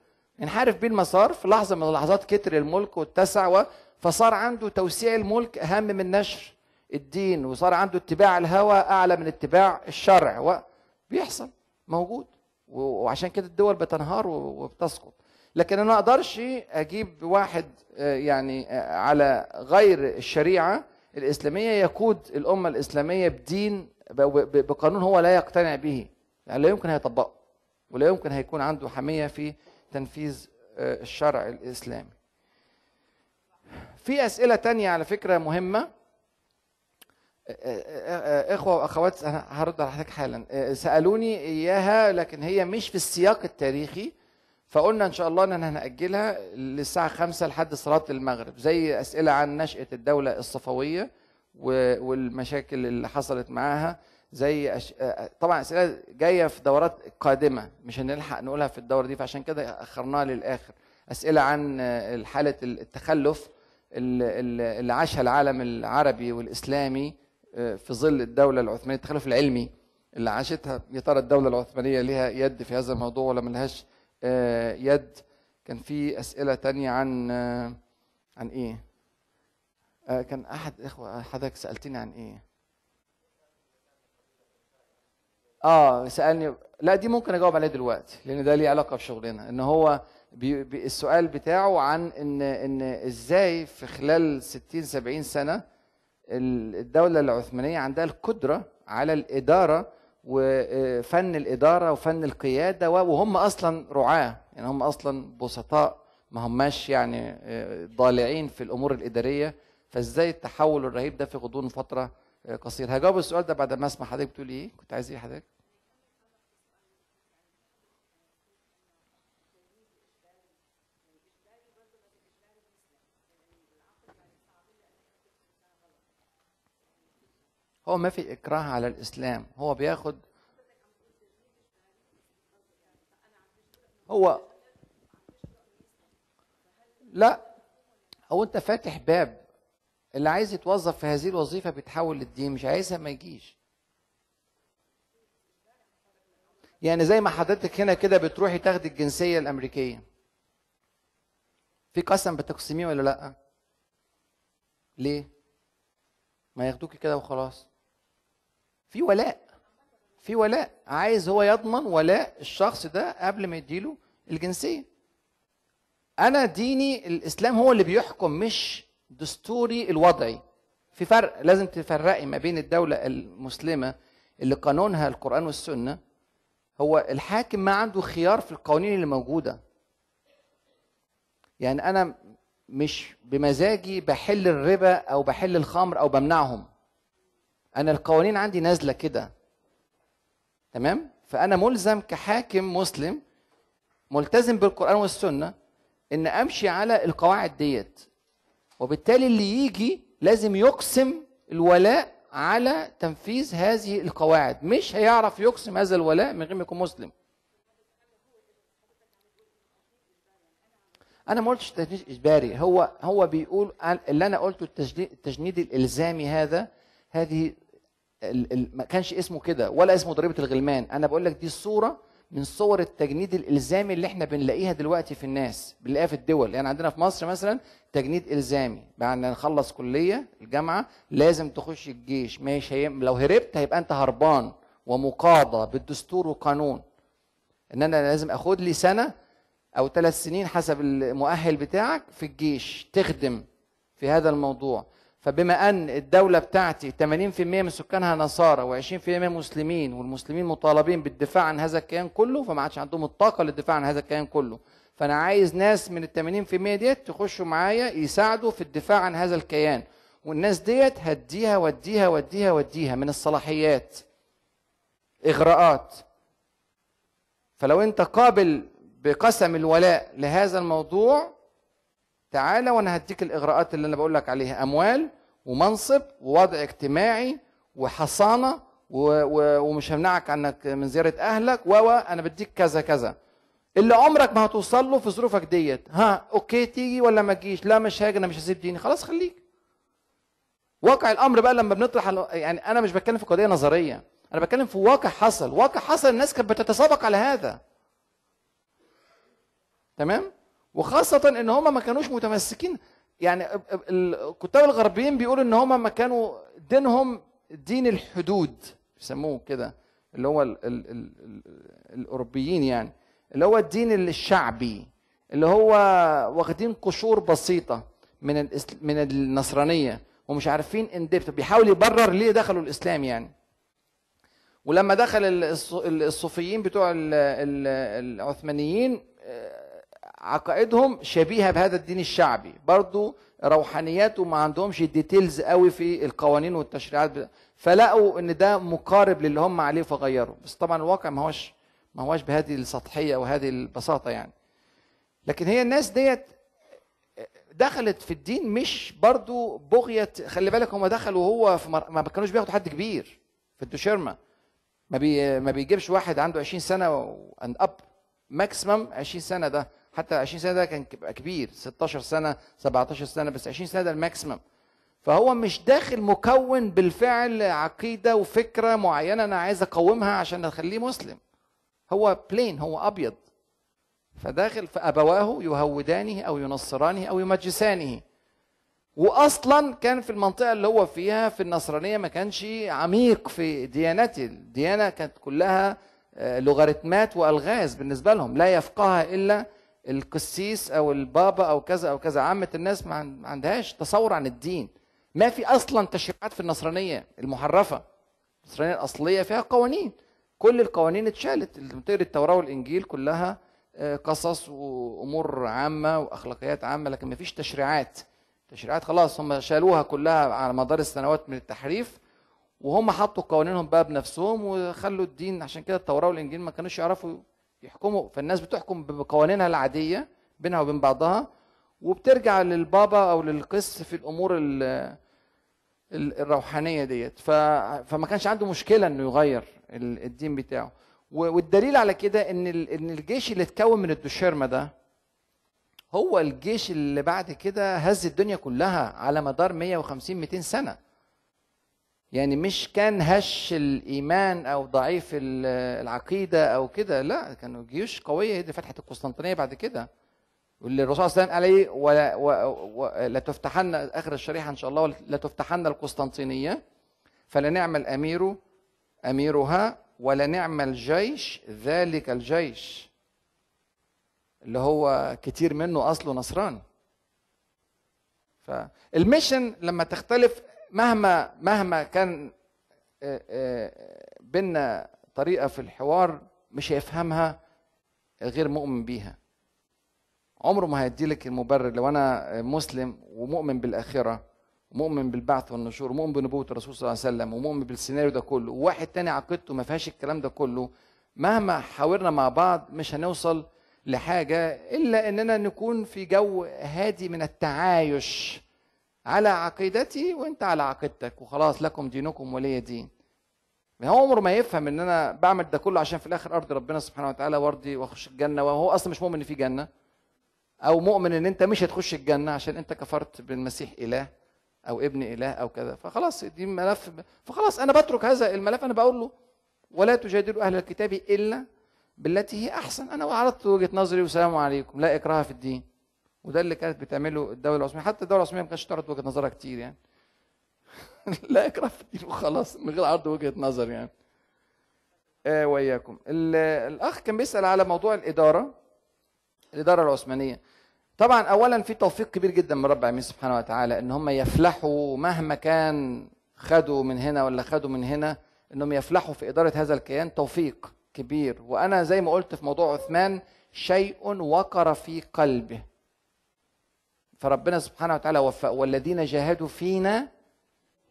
انحرف بيه المسار في لحظه من اللحظات، كتر الملك واتسع فصار عنده توسيع الملك اهم من نشر الدين، وصار عنده اتباع الهوى اعلى من اتباع الشرع، وبيحصل موجود، وعشان كده الدول بتنهار وبتسقط. لكن انا ما اقدرش اجيب واحد يعني على غير الشريعه الاسلاميه يقود الامه الاسلاميه بدين بقانون هو لا يقتنع به، يعني لا يمكن هيطبقه ولا يمكن هيكون عنده حميه في تنفيذ الشرع الاسلامي. في اسئله تانية على فكره مهمه اخوه واخوات، انا هرد على حضرتك حالا، سالوني اياها لكن هي مش في السياق التاريخي، فقلنا ان شاء الله ان هنأجلها للساعه خمسة لحد صلاه المغرب، زي اسئله عن نشأة الدوله الصفويه والمشاكل اللي حصلت معاها، زي أش... طبعا اسئله جايه في دورات قادمه مش هنلحق نقولها في الدوره دي، فعشان كده اخرناها للاخر. اسئله عن حاله التخلف اللي عاشها العالم العربي والاسلامي في ظل الدوله العثمانيه، التخلف العلمي اللي عاشتها، يا ترى الدوله العثمانيه ليها يد في هذا الموضوع ولا ملهاش يد؟ كان في اسئله تانية عن عن ايه؟ كان احد اخوه حضرتك سالتني عن ايه؟ اه سالني، لا دي ممكن اجاوب عليها دلوقتي لان ده ليه علاقه بشغلنا، ان هو بي بي السؤال بتاعه عن ان ان ازاي في خلال ستين سبعين سنه الدوله العثمانيه عندها القدره على الاداره وفن الاداره وفن القياده، وهم اصلا رعاه، يعني هم اصلا بسطاء ما هماش يعني ضالعين في الامور الاداريه، فازاي التحول الرهيب ده في غضون فتره قصيره؟ هجاوب السؤال ده بعد ما اسمع حضرتك بتقول ايه. كنت عايز ايه حضرتك؟ هو ما في إكراه على الإسلام، هو بياخد هو لا هو أنت فاتح باب، اللي عايز يتوظف في هذه الوظيفة بيتحول للدين، مش عايزها ما يجيش. يعني زي ما حضرتك هنا كده بتروحي تاخدي الجنسية الأمريكية، في قسم بتقسميه ولا لأ؟ ليه؟ ما ياخدوكي كده وخلاص. في ولاء، في ولاء، عايز هو يضمن ولاء الشخص ده قبل ما يديله الجنسيه. انا ديني الاسلام هو اللي بيحكم مش دستوري الوضعي. في فرق، لازم تفرقي ما بين الدوله المسلمه اللي قانونها القران والسنه، هو الحاكم ما عنده خيار في القوانين اللي موجوده. يعني انا مش بمزاجي بحل الربا او بحل الخمر او بمنعهم، انا القوانين عندي نازله كده، تمام؟ فانا ملزم كحاكم مسلم ملتزم بالقران والسنه ان امشي على القواعد ديت، وبالتالي اللي يجي لازم يقسم الولاء على تنفيذ هذه القواعد. مش هيعرف يقسم هذا الولاء من غير ما يكون مسلم. انا ما قلتش تجنيد اجباري، هو هو بيقول اللي انا قلته التجنيد الالزامي هذا، هذه ما كانش اسمه كده ولا اسمه ضريبه الغلمان. انا بقول لك دي الصوره من صور التجنيد الالزامي اللي احنا بنلاقيها دلوقتي في الناس، بنلاقيها في الدول. يعني عندنا في مصر مثلا تجنيد الزامي، بعد ما نخلص كليه الجامعه لازم تخش الجيش، ماشي، لو هربت هيبقى انت هربان ومقاضى بالدستور وقانون، ان انا لازم اخد لي سنه او ثلاث سنين حسب المؤهل بتاعك في الجيش تخدم في هذا الموضوع. فبما ان الدوله بتاعتي ثمانين بالمئة من سكانها نصارى وعشرين بالمئة مسلمين، والمسلمين مطالبين بالدفاع عن هذا الكيان كله، فما عادش عندهم الطاقه للدفاع عن هذا الكيان كله، فانا عايز ناس من ال ثمانين بالمئة ديت يخشوا معايا يساعدوا في الدفاع عن هذا الكيان، والناس ديت هديها وديها وديها وديها من الصلاحيات اغراءات. فلو انت قابل بقسم الولاء لهذا الموضوع تعالى وانا هديك الاغراءات اللي انا بقول لك عليها، اموال ومنصب ووضع اجتماعي وحصانه ومش همنعك عنك من زياره اهلك، و انا بديك كذا كذا اللي عمرك ما هتوصل له في ظروفك ديت. ها اوكي تيجي ولا ما تجيش؟ لا مش هاجي، انا مش هسيب ديني، خلاص خليك. واقع الامر بقى لما بنطرح، يعني انا مش بتكلم في قضيه نظريه، انا بتكلم في واقع حصل، واقع حصل الناس كانت بتتسابق على هذا، تمام؟ وخاصة ان هم ما كانوش متمسكين، يعني الكتاب الغربيين بيقولوا ان هم ما كانوا دينهم دين الحدود بيسموه كده، اللي هو ال ال ال الاوروبيين، يعني اللي هو الدين الشعبي، اللي هو واخدين قشور بسيطه من من النصرانيه ومش عارفين ان ده بيحاول يبرر ليه دخلوا الاسلام يعني. ولما دخل الصوفيين بتوع العثمانيين عقائدهم شبيهه بهذا الدين الشعبي، برضو روحانياته ما عندهمش ديتيلز قوي في القوانين والتشريعات، فلقوا ان ده مقارب للي هم عليه فغيروا، بس طبعا الواقع ما هوش ما هوش بهذه السطحيه وهذه البساطه يعني. لكن هي الناس ديت دخلت في الدين مش برضو بغيه، خلي بالك هم دخلوا وهو ما كانوش بياخدوا حد كبير في الدشرمه، ما بي ما بيجيبش واحد عنده عشرين سنه اند اب، ماكسيمم عشرين سنه، ده حتى عشرين سنه ده كان كبير، ستاشر سنه سبعتاشر سنه، بس عشرين سنه ده الماكسيمم. فهو مش داخل مكون بالفعل عقيده وفكره معينه انا عايز اقومها عشان اخليه مسلم، هو بلين، هو ابيض، فداخل فابواه يهودانه او ينصرانه او يمجسانه. واصلا كان في المنطقه اللي هو فيها في النصرانيه ما كانش عميق في ديانته، الديانه كانت كلها لوغاريتمات والغاز بالنسبه لهم، لا يفقهها الا القسيس او البابا او كذا او كذا، عامه الناس ما عندهاش تصور عن الدين. ما في اصلا تشريعات في النصرانيه المحرفه، النصرانيه الاصليه فيها قوانين، كل القوانين اتشالت، اللي بتقرا التوراه والانجيل كلها قصص وامور عامه واخلاقيات عامه، لكن ما فيش تشريعات. تشريعات خلاص هم شالوها كلها على مدار السنوات من التحريف، وهم حطوا قوانينهم بقى بنفسهم وخلوا الدين، عشان كده التوراه والانجيل ما كانوش يعرفوا يحكموا، فالناس بتحكم بقوانينها العاديه بينها وبين بعضها، وبترجع للبابا او للقس في الامور الروحانيه ديت. فما كانش عنده مشكله انه يغير الدين بتاعه، والدليل على كده ان ان الجيش اللي اتكون من الدشيرمه ده هو الجيش اللي بعد كده هز الدنيا كلها على مدار مية وخمسين مئتين سنه. يعني مش كان هش الايمان او ضعيف العقيده او كده، لا كانوا جيوش قويه، هي دي فتحت القسطنطينيه بعد كده، واللي الرسول صلى الله عليه وسلم قال عليه لا تفتحن، اخر الشريحه ان شاء الله، لا تفتحن القسطنطينيه فلنعم الامير اميرها ولنعم الجيش ذلك الجيش، اللي هو كتير منه اصله نصراني. فالميشن لما تختلف، مهما مهما كان بينا طريقه في الحوار مش هيفهمها غير مؤمن بيها، عمره ما هيديلك المبرر. لو انا مسلم ومؤمن بالاخره ومؤمن بالبعث والنشور ومؤمن بنبوه الرسول صلى الله عليه وسلم ومؤمن بالسيناريو ده كله، وواحد تاني عقيدته ما فيهاش الكلام ده كله، مهما حاورنا مع بعض مش هنوصل لحاجه الا اننا نكون في جو هادي من التعايش على عقيدتي وانت على عقيدتك وخلاص، لكم دينكم ولي دين. هو عمره ما يفهم ان انا بعمل ده كله عشان في الاخر ارضي ربنا سبحانه وتعالى وارضي واخش الجنه، وهو اصلا مش مؤمن ان في جنه، او مؤمن ان انت مش هتخش الجنه عشان انت كفرت بالمسيح اله او ابن اله او كذا. فخلاص دي ملف، فخلاص انا بترك هذا الملف. انا بقول له ولا تجادلوا اهل الكتاب الا بالتي هي احسن. انا عرضت وجهه نظري والسلام عليكم، لا اكراه في الدين. وده اللي كانت بتعمله الدوله العثمانيه، حتى الدوله العثمانيه ما كانتش تعرض وجهه نظرها كتير يعني. لا اكراه في الدين وخلاص من غير عرض وجهه نظر يعني. آه واياكم. الاخ كان بيسال على موضوع الاداره، الاداره العثمانيه. طبعا اولا في توفيق كبير جدا من رب العالمين سبحانه وتعالى ان هم يفلحوا مهما كان خدوا من هنا ولا خدوا من هنا، انهم يفلحوا في اداره هذا الكيان، توفيق كبير. وانا زي ما قلت في موضوع عثمان، شيء وقر في قلبه، فربنا سبحانه وتعالى وفقه. والذين جاهدوا فينا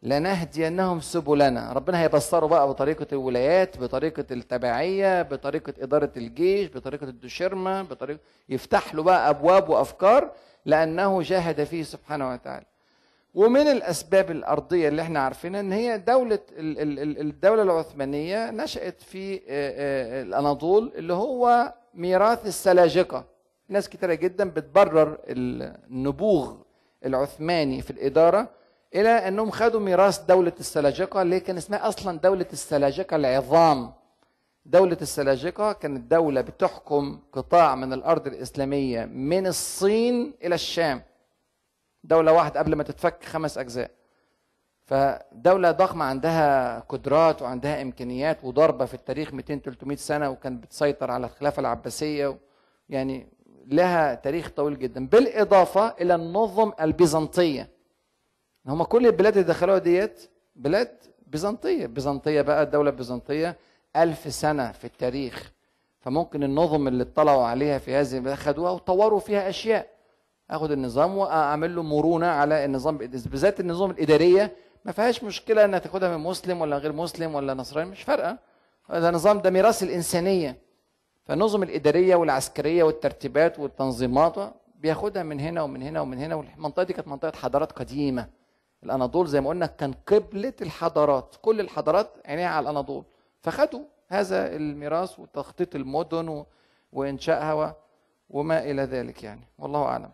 لنهدينهم سبلنا، ربنا هيبصروا بقى بطريقه الولايات، بطريقه التبعيه، بطريقه اداره الجيش، بطريقه الدشرمه، بطريقه يفتح له بقى ابواب وافكار، لانه جاهد فيه سبحانه وتعالى. ومن الاسباب الارضيه اللي احنا عارفينها ان هي دوله الدوله العثمانيه نشات في الاناضول، اللي هو ميراث السلاجقه. ناس كتيره جدا بتبرر النبوغ العثماني في الاداره الى انهم خدوا ميراث دوله السلاجقه، اللي كان اسمها اصلا دوله السلاجقه العظام. دوله السلاجقه كانت دوله بتحكم قطاع من الارض الاسلاميه من الصين الى الشام، دولة واحدة قبل ما تتفك خمس أجزاء. فدولة ضخمة عندها قدرات وعندها إمكانيات وضربة في التاريخ مئتين تلتمية سنة، وكانت بتسيطر على الخلافة العباسية، يعني لها تاريخ طويل جدا. بالإضافة إلى النظم البيزنطية، هم كل البلاد اللي دخلوها ديت بلاد بيزنطية. بيزنطية بقى الدولة البيزنطية ألف سنة في التاريخ، فممكن النظم اللي اطلعوا عليها في هذه البلاد خدوها وطوروا فيها أشياء. اخد النظام واعمل له مرونه على النظام، بالذات النظام الاداريه ما فيهاش مشكله انها تاخدها من مسلم ولا غير مسلم ولا نصراني، مش فارقه. هذا نظام، ده ميراث الانسانيه. فالنظم الاداريه والعسكريه والترتيبات والتنظيمات بياخدها من هنا ومن هنا ومن هنا. والمنطقه دي كانت منطقه حضارات قديمه. الاناضول زي ما قلنا كان قبله الحضارات، كل الحضارات عينيها على الاناضول، فخدوا هذا الميراث وتخطيط المدن وانشائها وما الى ذلك يعني. والله اعلم.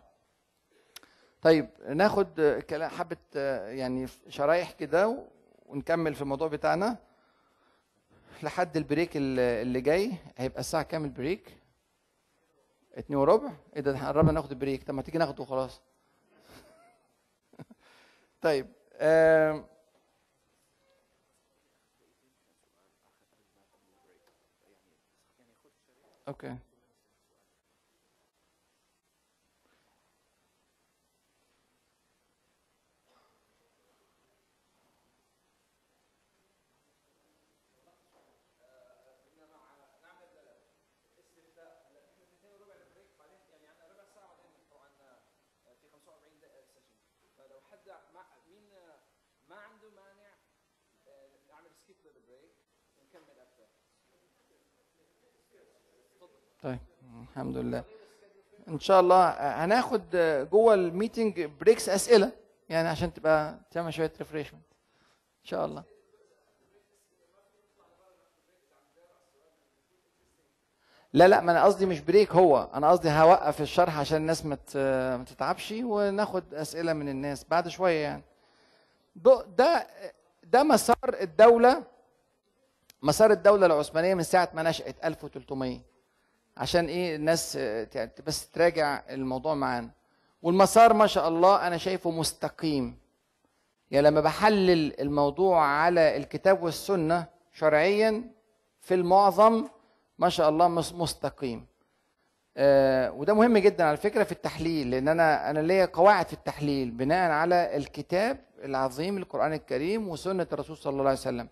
طيب ناخد حبة يعني شرايح كده ونكمل في الموضوع بتاعنا لحد البريك اللي جاي. هيبقى الساعة كام البريك؟ اتنين وربع؟ ايه ده، قربنا ناخد البريك. طب ما تيجي ناخده وخلاص. طيب آه اوكي. طيب الحمد لله. ان شاء الله هناخد جوه الميتنج بريكس اسئله يعني عشان تبقى تعمل شويه ريفريشمنت ان شاء الله. لا لا، ما انا قصدي مش بريك، هو انا قصدي هوقف الشرح عشان الناس ما تتعبش، وناخد اسئله من الناس بعد شويه يعني. ده ده مسار الدوله، مسار الدوله العثمانيه من ساعه ما نشأت ألف وتلتمية، عشان ايه الناس بس تراجع الموضوع معانا. والمسار ما شاء الله انا شايفه مستقيم يعني. لما بحلل الموضوع على الكتاب والسنه شرعيا في المعظم ما شاء الله مستقيم. آه وده مهم جدا على فكره في التحليل، لان انا انا ليا قواعد في التحليل بناء على الكتاب العظيم القرآن الكريم وسنه الرسول صلى الله عليه وسلم.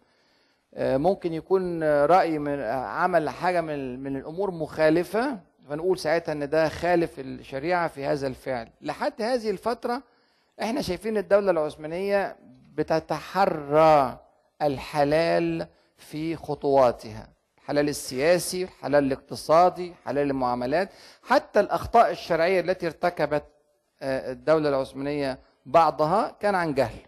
ممكن يكون رأي من عمل حاجة من من الأمور مخالفة، فنقول ساعتها إن ده خالف الشريعة في هذا الفعل. لحد هذه الفترة إحنا شايفين الدولة العثمانية بتتحرى الحلال في خطواتها، الحلال السياسي، الحلال الاقتصادي، الحلال المعاملات، حتى الأخطاء الشرعية التي ارتكبت الدولة العثمانية بعضها كان عن جهل،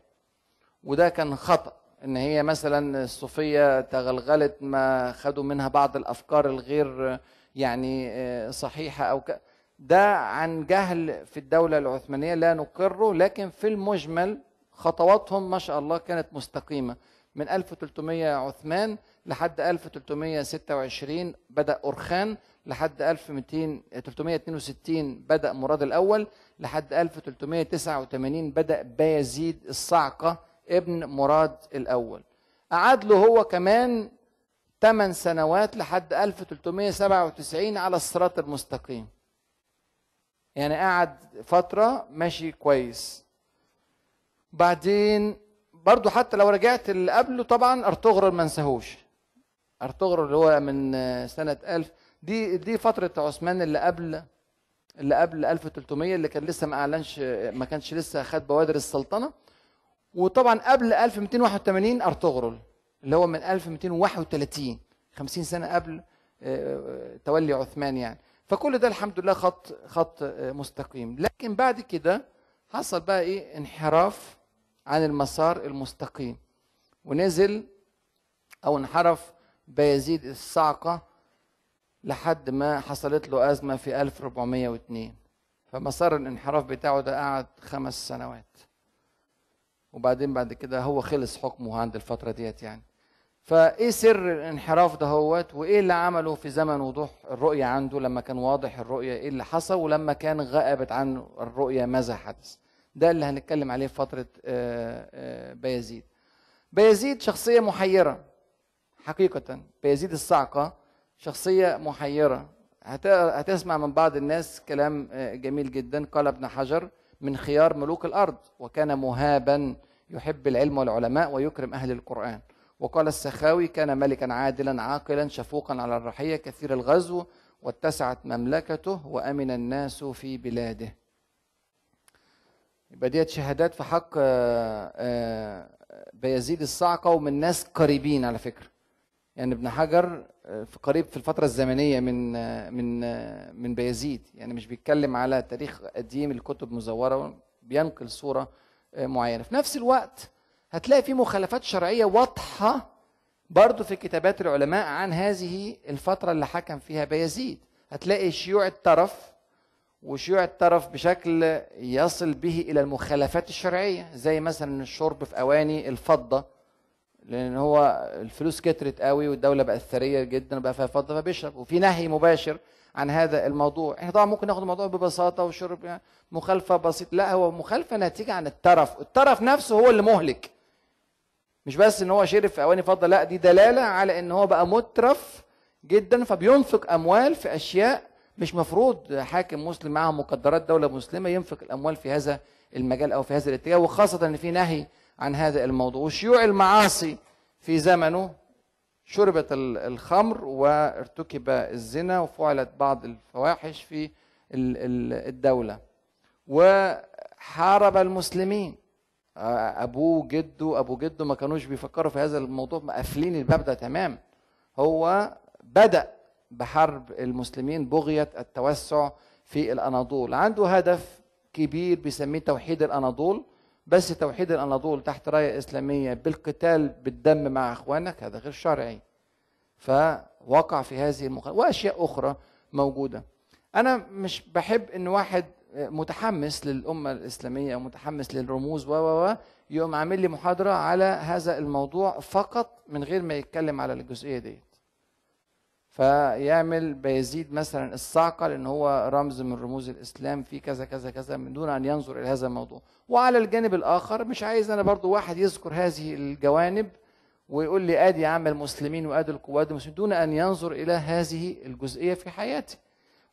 وده كان خطأ. إن هي مثلا الصوفية تغلغلت ما خدوا منها بعض الأفكار الغير يعني صحيحة أو ك... ده عن جهل في الدولة العثمانية لا نقره، لكن في المجمل خطواتهم ما شاء الله كانت مستقيمة. من ألف وثلاثمائة عثمان لحد ألف وثلاثمائة وستة وعشرين بدأ أورخان، لحد ألف وثلاثمائة واثنين وستين بدأ مراد الأول، لحد ألف وثلاثمائة وتسعة وثمانين بدأ بايزيد الصعقة ابن مراد الأول. قعد له هو كمان ثمان سنوات لحد ألف وثلاثمائة وسبعة وتسعين على الصراط المستقيم. يعني قعد فترة ماشي كويس. بعدين برضو حتى لو رجعت اللي قبله طبعا أرطغرل ما نساهوش. أرطغرل اللي هو من سنة ألف، دي دي فترة عثمان اللي قبل اللي قبل ألف وثلاثمائة، اللي كان لسه ما أعلنش، ما كانش لسه خد بوادر السلطنة. وطبعا قبل ألف ومئتين وواحد وثمانين أرطغرل اللي هو من ألف ومئتين وواحد وثلاثين، خمسين سنة قبل تولي عثمان يعني. فكل ده الحمد لله خط خط مستقيم. لكن بعد كده حصل بقى ايه؟ انحراف عن المسار المستقيم، ونزل او انحرف بايزيد الصعقة لحد ما حصلت له أزمة في ألف وأربعمائة واثنين. فمسار الانحراف بتاعه ده قعد خمس سنوات. وبعدين بعد كده هو خلص حكمه عند الفترة ديت يعني. فايه سر الانحراف دهوت، وايه اللي عمله في زمن وضوح الرؤية عنده لما كان واضح الرؤية ايه اللي حصل، ولما كان غابت عنه الرؤية ماذا حدث؟ ده اللي هنتكلم عليه في فترة بايزيد. بايزيد شخصية محيرة حقيقة. بايزيد الصعقة شخصية محيرة. هتسمع من بعض الناس كلام جميل جدا. قال ابن حجر: من خيار ملوك الأرض، وكان مهابا يحب العلم والعلماء ويكرم أهل القرآن. وقال السخاوي: كان ملكا عادلا عاقلا شفوقا على الرعية كثير الغزو، واتسعت مملكته وأمن الناس في بلاده. يبقى ديت شهادات في حق بايزيد الصعقة، ومن ناس قريبين على فكرة. يعني ابن حجر في قريب في الفترة الزمنية من من من بايزيد، يعني مش بيتكلم على تاريخ قديم الكتب مزورة، بينقل صورة معينة. في نفس الوقت هتلاقي في مخالفات شرعية واضحة برضو في كتابات العلماء عن هذه الفترة اللي حكم فيها بايزيد. هتلاقي شيوع الطرف، وشيوع الطرف بشكل يصل به إلى المخالفات الشرعية، زي مثلا الشرب في أواني الفضة، لأن هو الفلوس كترت قوي والدولة بقت ثرية جدا وبقى فيها فضة فبيشرب، وفي نهي مباشر عن هذا الموضوع. احنا طبعا ممكن ناخد الموضوع ببساطة والشرب مخالفة بسيطة، لا، هو مخالفة ناتجة عن الطرف، الطرف نفسه هو اللي مهلك. مش بس ان هو شرب في اواني فضه، لا، دي دلاله على ان هو بقى مترف جدا، فبينفق اموال في اشياء مش مفروض حاكم مسلم معاه مقدرات دوله مسلمه ينفق الاموال في هذا المجال او في هذا الاتجاه، وخاصه ان في نهي عن هذا الموضوع. وشيوع المعاصي في زمنه: شربت الخمر وارتكب الزنا وفعلت بعض الفواحش في الدوله، وحارب المسلمين. ابوه جده ابو جده ما كانوش بيفكروا في هذا الموضوع، مقفلين الباب ده تمام. هو بدأ بحرب المسلمين، بغية التوسع في الأناضول. عنده هدف كبير بيسميه توحيد الأناضول، بس توحيد الأناضول تحت راية إسلامية بالقتال بالدم مع اخوانك هذا غير شرعي. فوقع في هذه المخالفة واشياء اخرى موجودة. انا مش بحب ان واحد متحمس للأمة الإسلامية أو متحمس للرموز و و و يقوم عامل لي محاضرة على هذا الموضوع فقط من غير ما يتكلم على الجزئية ديت. فيعمل بايزيد مثلا الصعقة لأن هو رمز من رموز الإسلام في كذا كذا كذا، من دون أن ينظر إلى هذا الموضوع. وعلى الجانب الآخر مش عايز أنا برضو واحد يذكر هذه الجوانب ويقول لي آدي يا عم المسلمين وآدي القوات المسلمين، دون أن ينظر إلى هذه الجزئية في حياتي.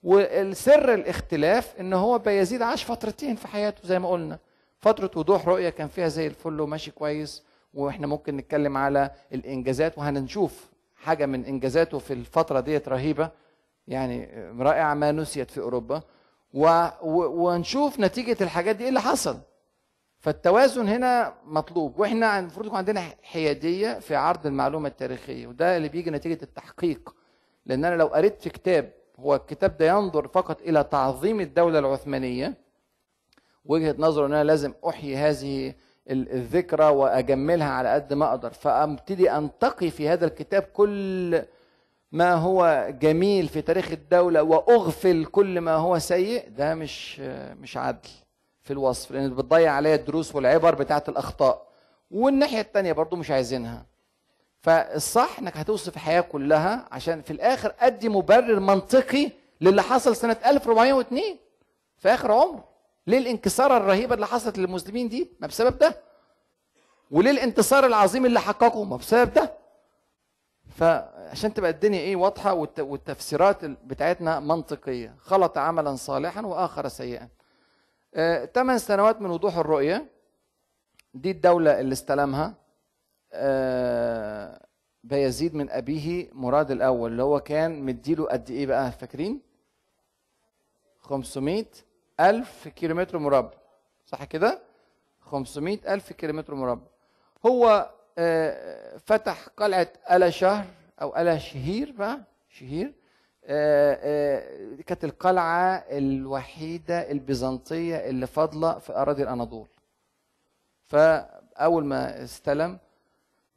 والسر الاختلاف ان هو بايزيد عاش فترتين في حياته زي ما قلنا. فترة وضوح رؤية كان فيها زي الفل وماشي كويس، واحنا ممكن نتكلم على الانجازات وهنشوف حاجة من انجازاته في الفترة ديت رهيبة يعني رائعة ما نسيت في اوروبا، و... و... ونشوف نتيجة الحاجات دي ايه اللي حصل. فالتوازن هنا مطلوب، واحنا المفروض يكون عندنا حيادية في عرض المعلومة التاريخية، وده اللي بيجي نتيجة التحقيق. لان انا لو قريت في كتاب، هو الكتاب ده ينظر فقط إلى تعظيم الدولة العثمانية وجهة نظره ان انا لازم احيي هذه الذكرى واجملها على قد ما اقدر، فابتدي انتقي في هذا الكتاب كل ما هو جميل في تاريخ الدولة واغفل كل ما هو سيء. ده مش مش عدل في الوصف، لان بتضيع عليا الدروس والعبر بتاعت الاخطاء، والناحية التانية برضو مش عايزينها. فالصح انك هتوصف الحياة كلها عشان في الاخر ادي مبرر منطقي للي حصل سنة ألف وأربعمائة واثنين في اخر عمره. ليه الانكسار الرهيبة اللي حصلت للمسلمين دي؟ ما بسبب ده. وليه الانتصار العظيم اللي حققه؟ ما بسبب ده. فعشان تبقى الدنيا ايه واضحة والتفسيرات بتاعتنا منطقية. خلط عملا صالحا واخر سيئا. ثمان سنوات من وضوح الرؤية، دي الدولة اللي استلمها بايزيد من أبيه مراد الأول، اللي هو كان مديله قد إيه بقى فاكرين؟ خمسمائة ألف كيلومتر مربع، صح كده؟ خمسمائة ألف كيلومتر مربع. هو فتح قلعة ألا شهر أو ألا شهير بقى، شهير كانت القلعة الوحيدة البيزنطية اللي فاضلة في أراضي الأناضول. فأول ما استلم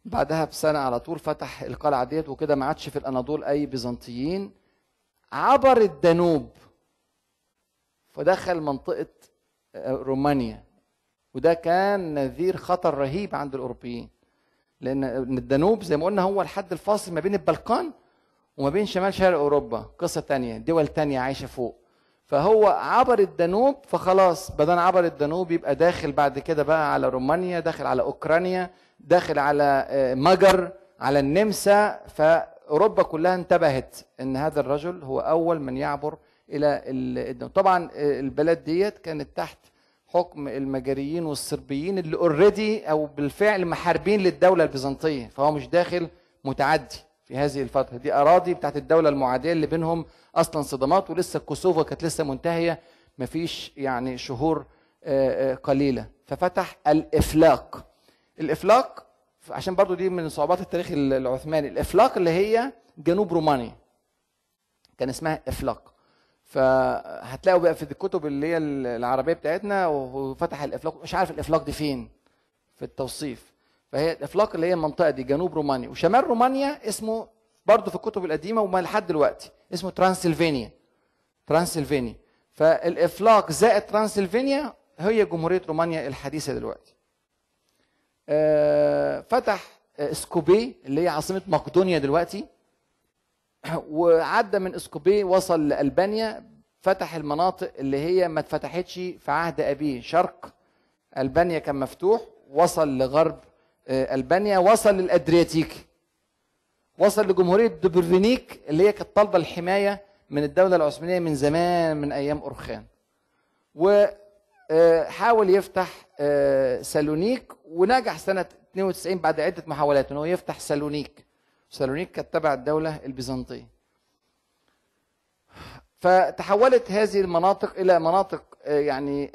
بعدها بسنة على طول فتح القلعة ديت، وكده ما عادش في الأناضول أي بيزنطيين. عبر الدانوب فدخل منطقة رومانيا، وده كان نذير خطر رهيب عند الأوروبيين، لأن الدانوب زي ما قلنا هو الحد الفاصل ما بين البلقان وما بين شمال شرق أوروبا، قصة تانية، دول تانية عايشة فوق. فهو عبر الدانوب، فخلاص بدل عبر الدانوب يبقى داخل بعد كده بقى على رومانيا، داخل على أوكرانيا، داخل على مجر، على النمسا. فأوروبا كلها انتبهت ان هذا الرجل هو اول من يعبر الى الدانوب. طبعا البلاد ديت كانت تحت حكم المجريين والصربيين اللي اوريدي او بالفعل محاربين للدولة البيزنطية، فهو مش داخل متعدي في هذه الفترة دي. أراضي بتاعت الدولة المعادية اللي بينهم أصلا صدمات، ولسه كوسوفو كانت لسه منتهية مفيش يعني شهور قليلة. ففتح الإفلاق. الإفلاق عشان برضو دي من صعوبات التاريخ العثماني، الإفلاق اللي هي جنوب رومانيا كان اسمها إفلاق، فهتلاقوا بقى في الكتب اللي هي العربية بتاعتنا وفتح الإفلاق، مش عارف الإفلاق دي فين في التوصيف. فهي الافلاق اللي هي المنطقه دي جنوب رومانيا وشمال رومانيا، اسمه برضه في الكتب القديمه وما لحد دلوقتي اسمه ترانسلفانيا. ترانسلفانيا فالافلاق زائد ترانسلفانيا هي جمهوريه رومانيا الحديثه دلوقتي. آه فتح اسكوبي اللي هي عاصمه مقدونيا دلوقتي، وعدى من اسكوبي وصل لالبانيا، فتح المناطق اللي هي ما اتفتحتش في عهد ابيه. شرق البانيا كان مفتوح، وصل لغرب ألبانيا، وصل للأدرياتيك، وصل لجمهورية دوبرفينيك اللي هي كانت طالبة الحماية من الدولة العثمانية من زمان من أيام أورخان. وحاول يفتح سالونيك ونجح سنة اثنين وتسعين بعد عدة محاولات إن هو يفتح سالونيك. سالونيك كانت تبع الدولة البيزنطية. فتحولت هذه المناطق إلى مناطق يعني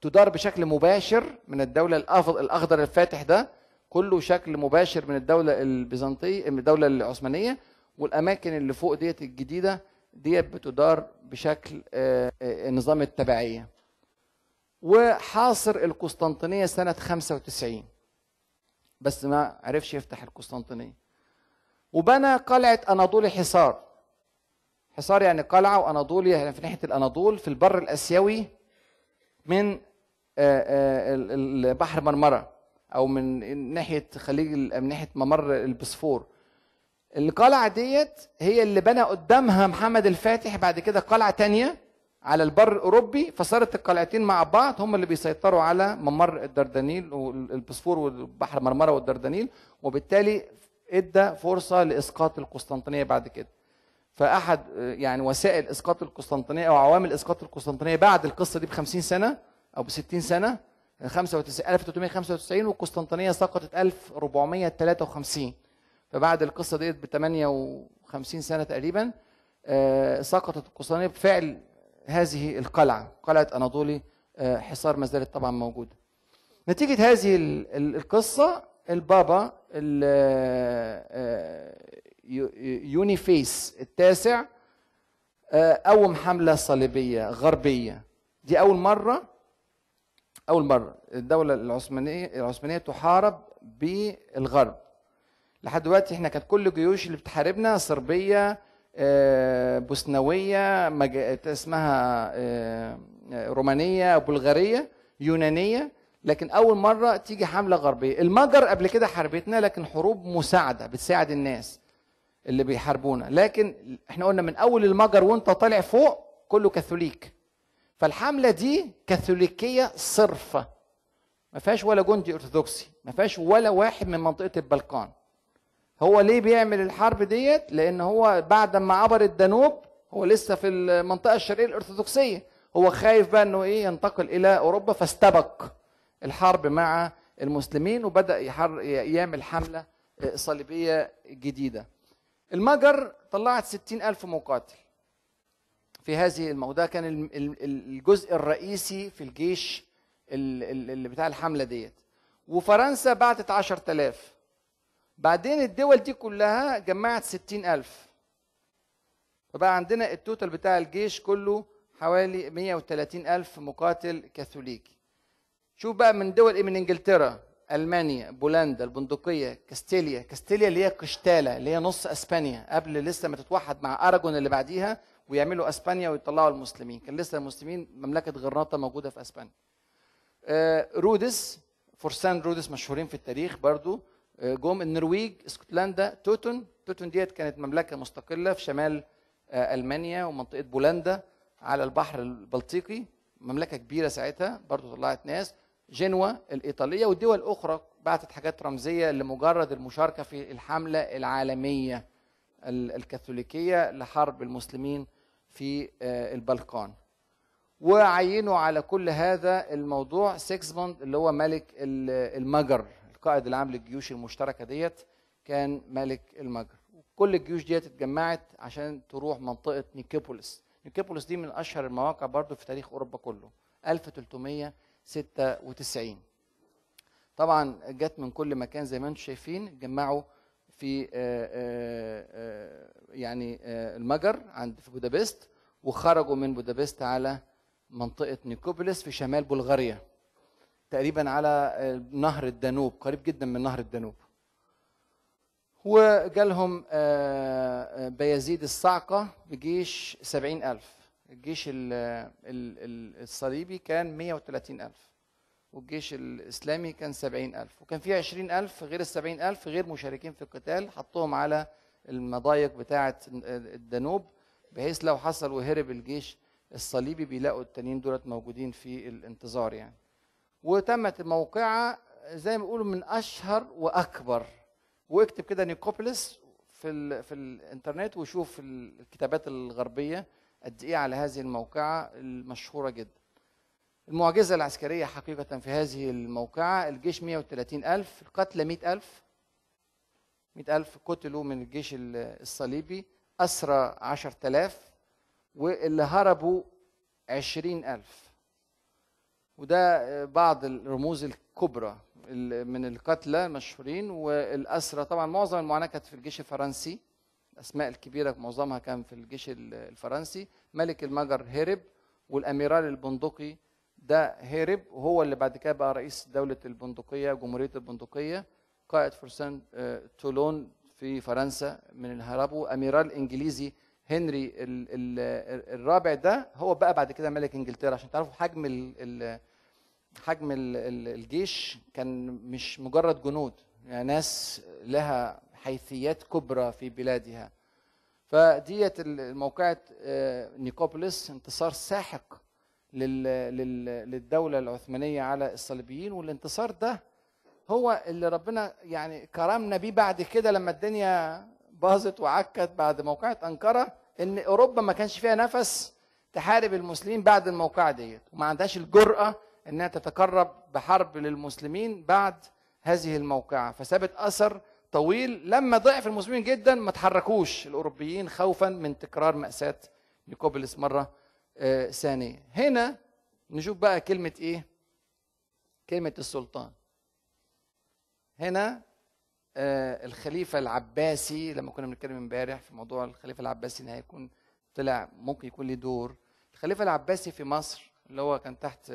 تدار بشكل مباشر من الدولة الأخضر الفاتح، ده كله شكل مباشر من الدولة البيزنطية من الدولة العثمانية، والأماكن اللي فوق ديت الجديدة ديت بتدار بشكل نظام التبعية. وحاصر القسطنطينية سنة خمسة وتسعين، بس ما عرفش يفتح القسطنطينية، وبنى قلعة أناضولي حصار. حصار يعني قلعة، وأناضوليا يعني في ناحية الأناضول في البر الآسيوي من بحر مرمرة، أو من ناحية خليج من ناحية ممر البسفور. القلعة ديت هي اللي بنى قدامها محمد الفاتح بعد كده قلعة تانية على البر الأوروبي، فصارت القلعتين مع بعض هم اللي بيسيطروا على ممر الدردنيل والبسفور والبحر مرمرة والدردنيل، وبالتالي إدى فرصة لإسقاط القسطنطينية بعد كده. فأحد يعني وسائل إسقاط القسطنطينية أو عوامل إسقاط القسطنطينية بعد القصة دي بخمسين سنة أو بستين سنة، ألف وثلاثمائة وخمسة وتسعين والقسطنطينية سقطت ألف وأربعمائة وثلاثة وخمسين. فبعد القصة دي ب ثمانية وخمسين سنة تقريبا سقطت القسطنطينية بفعل هذه القلعة، قلعة أناضولي حصار ما زالت طبعا موجودة. نتيجة هذه القصة البابا يونيفيس التاسع قوم حملة صليبية غربية دي أول مرة أول مرة الدولة العثمانية العثمانية تحارب بالغرب. لحد دلوقتي احنا كانت كل الجيوش اللي بتحاربنا صربية، بوسنوية، اسمها رومانية، بلغارية، يونانية، لكن أول مرة تيجي حملة غربية. المجر قبل كده حاربتنا لكن حروب مساعدة، بتساعد الناس اللي بيحاربونا، لكن احنا قلنا من أول المجر وانت طالع فوق كله كاثوليك. فالحملة دي كاثوليكية صرفة، ما فيهاش ولا جندي أرثوذكسي، ما فيهاش ولا واحد من منطقة البلقان. هو ليه بيعمل الحرب ديت؟ لأن هو بعد ما عبر الدانوب هو لسه في المنطقة الشرقية الأرثوذكسية، هو خايف بقى إنه إيه ينتقل إلى أوروبا، فاستبق الحرب مع المسلمين وبدأ يعمل حملة صليبية جديدة. المجر طلعت ستين ألف مقاتل في هذه الموضوع، كان الجزء الرئيسي في الجيش اللي بتاع الحملة ديت. وفرنسا بعتت عشر تلاف، بعدين الدول دي كلها جمعت ستين ألف، فبقى عندنا التوتال بتاع الجيش كله حوالي مية وتلاتين ألف مقاتل كاثوليكي. شوف بقى من دول إيه، من إنجلترا، ألمانيا، بولندا، البندقية، كاستيليا، كاستيليا اللي هي قشتالة اللي هي نص أسبانيا قبل لسه ما تتوحد مع أراجون اللي بعديها ويعملوا أسبانيا ويطلعوا المسلمين، كان لسه المسلمين مملكة غرناطة موجودة في أسبانيا. رودس، فرسان رودس مشهورين في التاريخ برضو، جم النرويج، اسكتلندا، توتن، توتن ديت كانت مملكة مستقلة في شمال ألمانيا ومنطقة بولندا على البحر البلطيقي، مملكة كبيرة ساعتها برضو طلعت ناس. جنوا الإيطالية، والدول الأخرى بعتت حاجات رمزية لمجرد المشاركة في الحملة العالمية الكاثوليكية لحرب المسلمين في البلقان. وعينوا على كل هذا الموضوع سيجيسموند اللي هو ملك المجر، القائد العام للجيوش المشتركة ديت كان ملك المجر. كل الجيوش ديت اتجمعت عشان تروح منطقة نيكوبوليس. نيكوبوليس دي من أشهر المواقع برضو في تاريخ أوروبا كله، ألف وتلتمية ستة وتسعين. طبعا جت من كل مكان زي ما انتم شايفين، اتجمعوا في يعني المجر عند في بودابست، وخرجوا من بودابست على منطقة نيكوبوليس في شمال بلغاريا، تقريبا على نهر الدانوب، قريب جدا من نهر الدانوب. وجالهم بايزيد الصعقة بجيش سبعين ألف، الجيش الصليبي كان مية وتلاتين ألف والجيش الإسلامي كان سبعين ألف، وكان فيه عشرين ألف غير السبعين ألف غير مشاركين في القتال، حطوهم على المضايق بتاعة الدانوب بحيث لو حصل وهرب الجيش الصليبي بيلاقوا التانيين دولت موجودين في الانتظار يعني. وتمت الموقعة زي ما بيقولوا من أشهر وأكبر، واكتب كده نيكوبوليس في في الإنترنت وشوف الكتابات الغربية قد إيه على هذه الموقعة المشهورة جدا. المعجزة العسكرية حقيقة في هذه الموقعة، الجيش مية وتلاتين ألف، القتلى مئة ألف، مئة ألف قتلوا من الجيش الصليبي، أسرى عشر تلاف، واللي هربوا عشرين ألف. وده بعض الرموز الكبرى من القتلى المشهورين والأسرى. طبعا معظم المعاناة كانت في الجيش الفرنسي، الأسماء الكبيرة معظمها كان في الجيش الفرنسي. ملك المجر هرب، والأميرال البندقي ده هرب، وهو اللي بعد كده بقى رئيس دولة البندقية، جمهورية البندقية. قائد فرسان تولون في فرنسا من اللي هربوا. أميرال إنجليزي هنري الرابع ده هو بقى بعد كده ملك إنجلترا، عشان تعرفوا حجم ال حجم ال الجيش، كان مش مجرد جنود يعني، ناس لها حيثيات كبرى في بلادها. فديت موقعة نيكوبوليس، انتصار ساحق للدولة العثمانية على الصليبيين، والانتصار ده هو اللي ربنا يعني كرمنا بيه بعد كده لما الدنيا باظت وعكت بعد موقعة أنقرة، إن أوروبا ما كانش فيها نفس تحارب المسلمين بعد الموقعة ديت، وما عندهاش الجرأة إنها تتقرب بحرب للمسلمين بعد هذه الموقعة. فسابت أثر طويل، لما ضعف المسلمين جدا ما تحركوش الأوروبيين خوفا من تكرار مأساة نيكوبوليس مرة ثانية. هنا نشوف بقى كلمة إيه؟ كلمة السلطان. هنا الخليفة العباسي، لما كنا بنتكلم امبارح في موضوع الخليفة العباسي إن هيكون طلع ممكن يكون له دور. الخليفة العباسي في مصر اللي هو كان تحت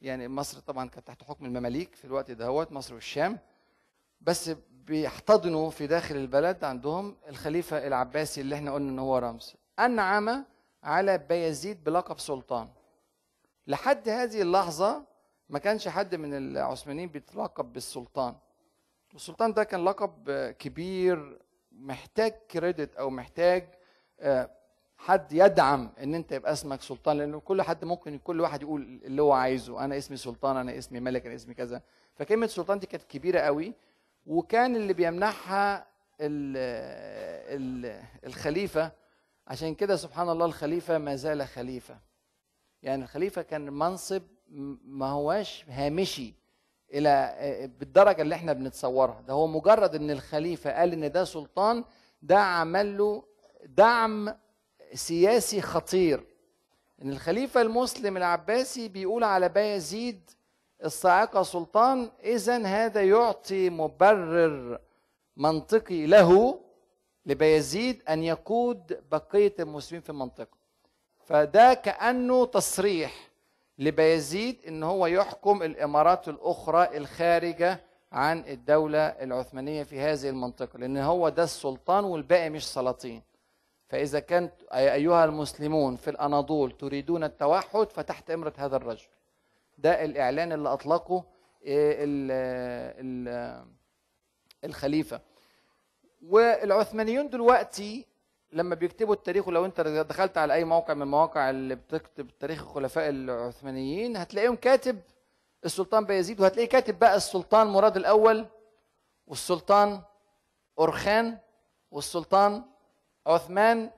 يعني مصر طبعا كانت تحت حكم المماليك في الوقت دهوت، مصر والشام، بس بيحتضنوا في داخل البلد عندهم الخليفه العباسي اللي احنا قلنا ان هو رمز. انعم على بايزيد بلقب سلطان. لحد هذه اللحظه ما كانش حد من العثمانيين بيتلقب بالسلطان. والسلطان ده كان لقب كبير محتاج كريدت او محتاج حد يدعم ان انت يبقى اسمك سلطان، لانه كل حد ممكن كل واحد يقول اللي هو عايزه، انا اسمي سلطان، انا اسمي ملك، انا اسمي كذا. فكلمه سلطان دي كانت كبيره قوي، وكان اللي بيمنحها ال ال الخليفه. عشان كده سبحان الله الخليفه ما زال خليفه. يعني الخليفه كان منصب ما هواش هامشي الى بالدرجه اللي احنا بنتصورها، ده هو مجرد ان الخليفه قال ان ده سلطان، ده عمل له دعم سياسي خطير. ان الخليفه المسلم العباسي بيقول على بايزيد الصاعقه سلطان، اذا هذا يعطي مبرر منطقي له لبايزيد ان يقود بقيه المسلمين في المنطقه. فده كانه تصريح لبايزيد ان هو يحكم الامارات الاخرى الخارجه عن الدوله العثمانيه في هذه المنطقه، لان هو ده السلطان والباقي مش سلاطين. فاذا كانت ايها المسلمون في الاناضول تريدون التوحد فتحت امره هذا الرجل. ده الاعلان اللي اطلقه ال ال الخليفه. والعثمانيون دلوقتي لما بيكتبوا التاريخ، ولو انت دخلت على اي موقع من المواقع اللي بتكتب تاريخ الخلفاء العثمانيين هتلاقيهم كاتب السلطان بايزيد، وهتلاقيه كاتب بقى السلطان مراد الاول والسلطان اورخان والسلطان عثمان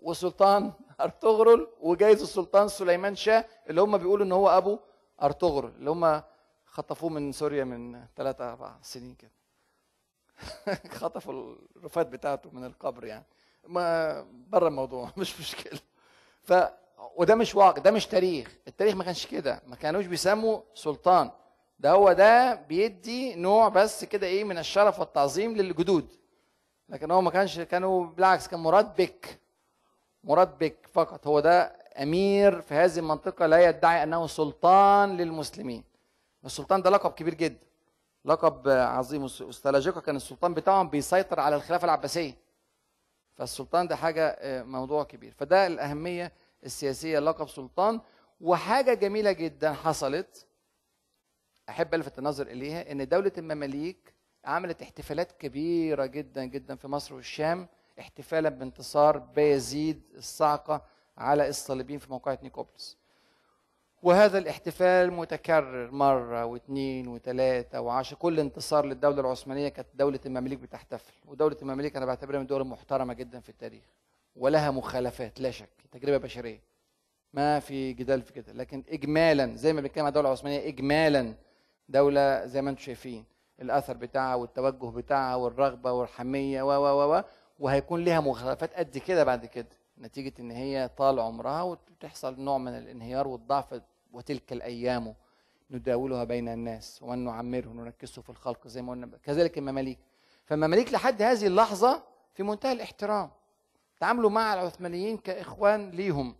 وسلطان ارطغرل وجايز السلطان سليمان شاه اللي هم بيقولوا ان هو ابو ارطغرل اللي هم خطفوه من سوريا من ثلاثة أربعة سنين كده. خطفوا الرفات بتاعته من القبر، يعني ما بره الموضوع مش مشكله. ف وده مش واقع، ده مش تاريخ، التاريخ ما كانش كده، ما كانوش بيسموا سلطان، ده هو ده بيدي نوع بس كده ايه من الشرف والتعظيم للجدود. لكن هو ما كانش، كانوا بالعكس كان مراد بك، مراد بك فقط هو ده امير في هذه المنطقه لا يدعي انه سلطان للمسلمين. السلطان ده لقب كبير جدا، لقب عظيم. استلاجقه كان السلطان بتاعهم بيسيطر على الخلافه العباسيه، فالسلطان ده حاجه موضوع كبير. فده الاهميه السياسيه لقب سلطان. وحاجه جميله جدا حصلت احب الفت النظر اليها، ان دوله المماليك عملت احتفالات كبيره جدا جدا في مصر والشام احتفالا بانتصار بايزيد الصاعقه على الصليبيين في موقعة نيكوبوليس. وهذا الاحتفال متكرر مرة واثنين وثلاثة وعشرة، كل انتصار للدولة العثمانية كانت دولة المماليك بتحتفل. ودولة المماليك أنا بعتبرها من الدول المحترمة جدا في التاريخ، ولها مخالفات لا شك، تجربة بشرية ما في جدال في كده. لكن إجمالا زي ما بنتكلم عن الدولة العثمانية، إجمالا دولة زي ما أنتم شايفين الأثر بتاعها والتوجه بتاعها والرغبة والحمية و و و وهيكون لها مخالفات قد كده بعد كده، نتيجة إن هي طال عمرها وتحصل نوع من الانهيار والضعف. وتلك الأيام نداولها بين الناس ومن نعمره نركزه في الخلق زي ما قلنا، كذلك المماليك. فالمماليك لحد هذه اللحظة في منتهى الاحترام، تعاملوا مع العثمانيين كإخوان ليهم،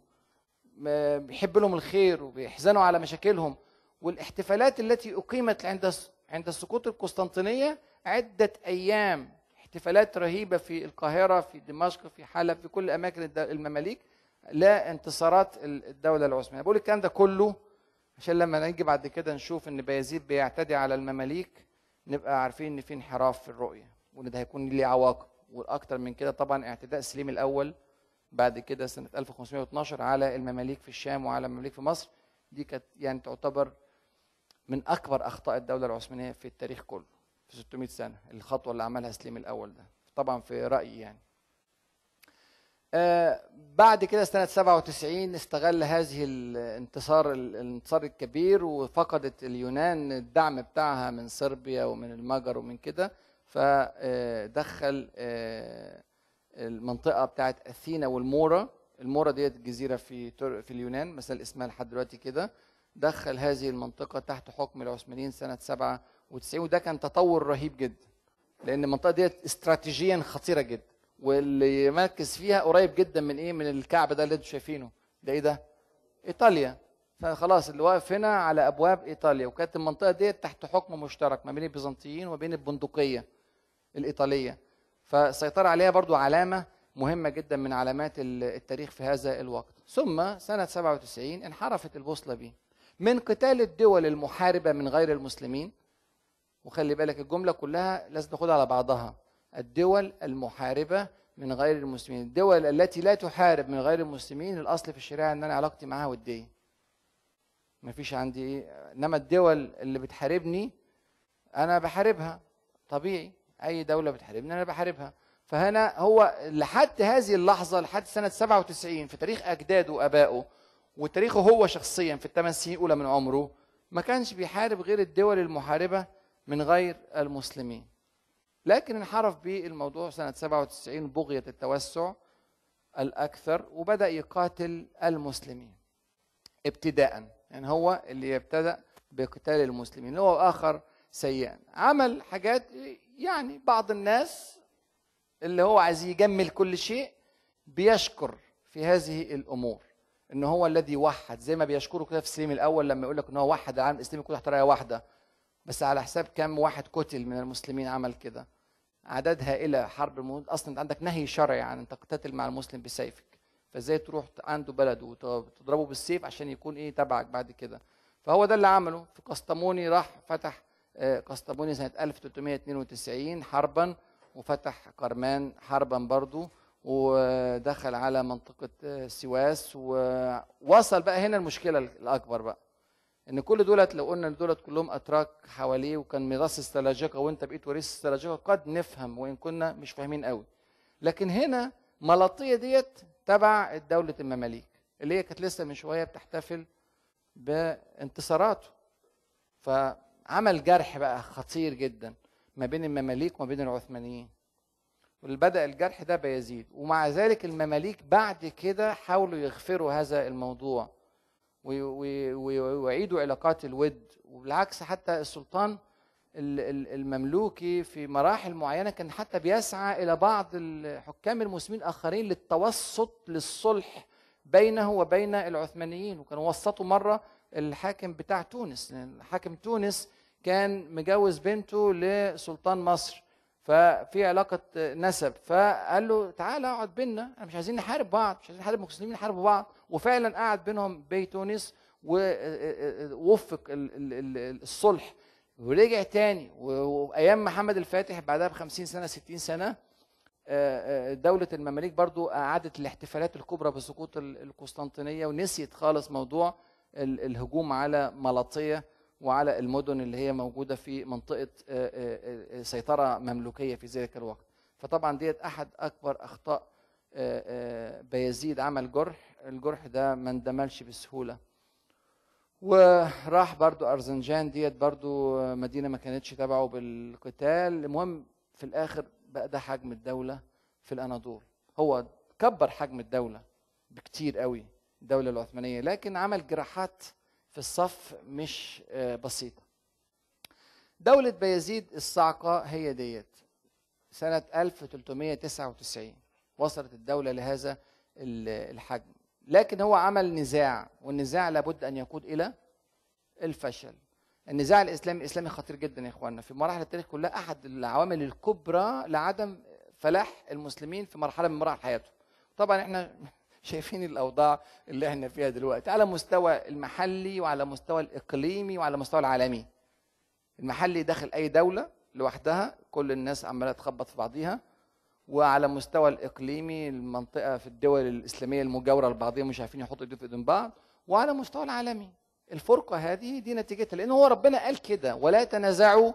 بيحب لهم الخير وبيحزنوا على مشاكلهم. والاحتفالات التي أقيمت عند عند سقوط القسطنطينية عدة أيام، احتفالات رهيبة في القاهرة، في دمشق، في حلب، في كل أماكن المماليك لا انتصارات الدولة العثمانية. بقول الكلام ده كله عشان لما نيجي بعد كده نشوف ان بايزيد بيعتدي على المماليك نبقى عارفين ان في انحراف في الرؤية، وان ده هيكون ليه عواقب. والاكثر من كده طبعا اعتداء سليم الاول بعد كده سنة ألف وخمسمائة واثني عشر على المماليك في الشام وعلى المماليك في مصر. دي كانت يعني تعتبر من اكبر اخطاء الدولة العثمانية في التاريخ كله في ستمائة سنة، الخطوة اللي عملها سليم الاول ده طبعا في رأيي يعني. بعد كده سنة سبعة وتسعين استغل هذه الانتصار الانتصار الكبير، وفقدت اليونان الدعم بتاعها من صربيا ومن المجر ومن كده، فدخل المنطقة بتاعت أثينا والمورا. المورا ديت جزيرة في في اليونان مثلا اسمها لحد دلوقتي كده. دخل هذه المنطقة تحت حكم العثمانيين سنة سبعة وتسعين، وده كان تطور رهيب جدا لأن المنطقة ديت استراتيجيا خطيرة جدا، واللي مركز فيها قريب جدا من ايه من الكعب ده اللي انتوا شايفينه ده. ايه ده؟ ايطاليا. فخلاص اللي واقف هنا على ابواب ايطاليا، وكانت المنطقه دي تحت حكم مشترك ما بين البيزنطيين وما بين البندقيه الايطاليه، فسيطر عليها برضو علامه مهمه جدا من علامات التاريخ في هذا الوقت. ثم سنه سبعة وتسعين انحرفت البوصله بيه من قتال الدول المحاربه من غير المسلمين، وخلي بالك الجمله كلها لازم تاخدها على بعضها، الدول المحاربه من غير المسلمين، الدول التي لا تحارب من غير المسلمين الاصل في الشريعه ان انا علاقتي معاها وديه، ما فيش عندي ايه، انما الدول اللي بتحاربني انا بحاربها طبيعي، اي دوله بتحاربني انا بحاربها. فهنا هو لحد هذه اللحظه، لحد سنه سبعة وتسعين في تاريخ اجداده وابائه وتاريخه هو شخصيا في الثمان سنين الاولى من عمره، ما كانش بيحارب غير الدول المحاربه من غير المسلمين. لكن انحرف بالموضوع سنه سبعة وتسعين بغيه التوسع الاكثر، وبدا يقاتل المسلمين ابتداء، يعني هو اللي يبتدأ بقتال المسلمين، هو آخر سيئا. عمل حاجات يعني بعض الناس اللي هو عايز يجمل كل شيء بيشكر في هذه الأمور، إن هو الذي وحد، زي ما بيشكروا كده في سليم الأول لما يقول لك إن هو وحد العالم الإسلامي كله تحت راية واحدة، بس على حساب كم واحد قتل من المسلمين عمل كده؟ أعداد هائلة. حرب الموت أصلاً عندك نهي شرعي يعني عن أنت تقتتل مع المسلم بسيفك، فازاي تروح عنده بلد وتضربه بالسيف عشان يكون ايه تبعك بعد كده؟ فهو ده اللي عمله في قسطموني، راح فتح قسطموني سنه ألف وثلاثمائة واثنين وتسعين حربا، وفتح قرمان حربا برضو، ودخل على منطقه سواس، ووصل بقى هنا المشكله الاكبر بقى، ان كل دولت لو قلنا دولت كلهم اتراك حواليه وكان ميراث السلاجقه وانت بقيت وريث السلاجقه قد نفهم وان كنا مش فاهمين قوي، لكن هنا ملطيه ديت تبع دولة المماليك اللي هي كانت لسه من شوية بتحتفل بانتصاراته، فعمل جرح بقى خطير جدا ما بين المماليك وما بين العثمانيين، واللي بدأ الجرح ده بايزيد. ومع ذلك المماليك بعد كده حاولوا يغفروا هذا الموضوع ويعيدوا علاقات الود، وبالعكس حتى السلطان المملوكي في مراحل معينة كان حتى بيسعى إلى بعض الحكام المسلمين الآخرين للتوسط للصلح بينه وبين العثمانيين، وكانوا وسطوا مرة الحاكم بتاع تونس، حاكم تونس كان مجوز بنته لسلطان مصر ففي علاقة نسب، فقال له تعالى اقعد بينا، احنا مش عايزين نحارب بعض، مش عايزين نحارب المسلمين، نحارب بعض. وفعلا قعد بينهم بي تونس ووفق الصلح، ورجع تاني. وايام محمد الفاتح بعدها بخمسين سنه ستين سنه دوله المماليك برضو اعادت الاحتفالات الكبرى بسقوط القسطنطينيه، ونسيت خالص موضوع الهجوم على ملطيه وعلى المدن اللي هي موجوده في منطقه سيطره مملوكيه في ذلك الوقت. فطبعا ديت احد اكبر اخطاء بايزيد، عمل جرح، الجرح ده ما اندملش بسهوله. وراح برضو أرزنجان، ديت برضو مدينة ما كانتش تبعه بالقتال. المهم في الآخر بقى ده حجم الدولة في الأناضول، هو كبر حجم الدولة بكتير قوي الدولة العثمانية، لكن عمل جراحات في الصف مش بسيطة. دولة بايزيد الصاعقة هي ديت سنة ألف وثلاثمائة وتسعة وتسعين وصلت الدولة لهذا الحجم، لكن هو عمل نزاع، والنزاع لابد ان يقود الى الفشل. النزاع الاسلامي الاسلامي خطير جدا يا اخواننا، في مراحل التاريخ كلها احد العوامل الكبرى لعدم فلاح المسلمين في مرحله من مراحل حياتهم. طبعا احنا شايفين الاوضاع اللي احنا فيها دلوقتي على مستوى المحلي وعلى مستوى الاقليمي وعلى مستوى العالمي. المحلي داخل اي دوله لوحدها كل الناس عماله تخبط في بعضيها، وعلى مستوى الاقليمي المنطقه في الدول الاسلاميه المجاوره لبعضهم مش عارفين يحطوا ايديهم في ايدين بعض، وعلى مستوى العالمي الفرقه هذه دي نتيجتها، لان هو ربنا قال كده ولا تنازعوا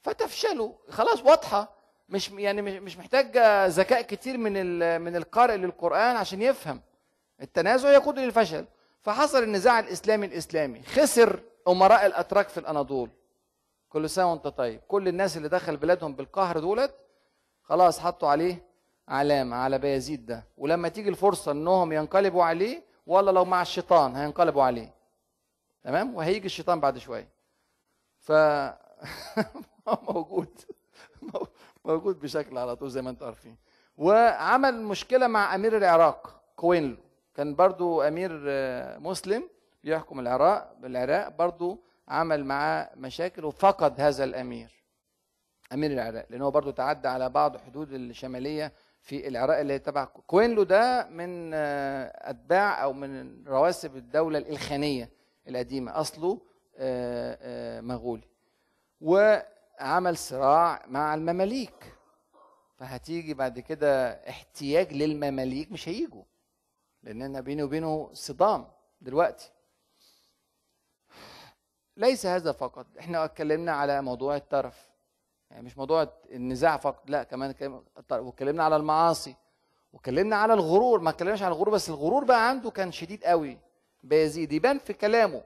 فتفشلوا، خلاص واضحه، مش يعني مش محتاجه ذكاء كتير من من القارئ للقران عشان يفهم التنازع يقود للفشل. فحصل النزاع الاسلامي الاسلامي، خسر امراء الاتراك في الاناضول، كل سنه وانت طيب، كل الناس اللي دخل بلادهم بالقهر دولت خلاص حطوا عليه علامة على بايزيد ده، ولما تيجي الفرصة انهم ينقلبوا عليه والله لو مع الشيطان هينقلبوا عليه. تمام؟ وهيجي الشيطان بعد شوية. ف موجود موجود بشكل على طول زي ما انتم عارفين. وعمل مشكلة مع أمير العراق كوينلو، كان برضو أمير مسلم بيحكم العراق بالعراق برضو عمل معاه مشاكل وفقد هذا الامير امير العراق، لان هو برضو تعدى على بعض حدود الشماليه في العراق اللي تبع كوينلو. ده من اتباع او من رواسب الدوله الالخانيه القديمه، اصله مغولي. وعمل صراع مع المماليك، فهتيجي بعد كده احتياج للمماليك، مش هيجوا لاننا بينه وبينه صدام دلوقتي. ليس هذا فقط، احنا اتكلمنا على موضوع الترف، يعني مش موضوع النزاع فقط، لا كمان الترف، واتكلمنا على المعاصي، واتكلمنا على الغرور. ما اتكلمناش على الغرور، بس الغرور بقى عنده كان شديد قوي بايزيد، يبان في كلامه،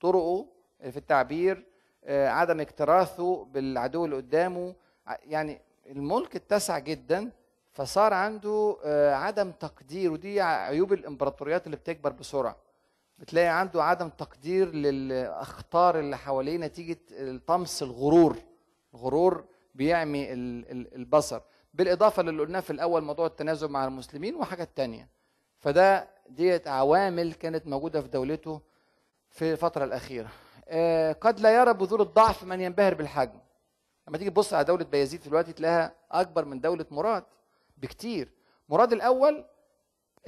طرقه في التعبير، عدم اكتراثه بالعدو اللي قدامه. يعني الملك اتسع جدا، فصار عنده عدم تقدير، ودي عيوب الامبراطوريات اللي بتكبر بسرعه، بتلاقي عنده عدم تقدير للاخطار اللي حواليه نتيجه طمس الغرور. الغرور بيعمي البصر، بالاضافه للي قلناه في الاول، موضوع التنازل مع المسلمين وحاجات تانية. فده ديت عوامل كانت موجوده في دولته في الفتره الاخيره. قد لا يرى بذور الضعف من ينبهر بالحجم. لما تيجي تبص على دوله بايزيد دلوقتي تلاقيها اكبر من دوله مراد بكتير. مراد الأول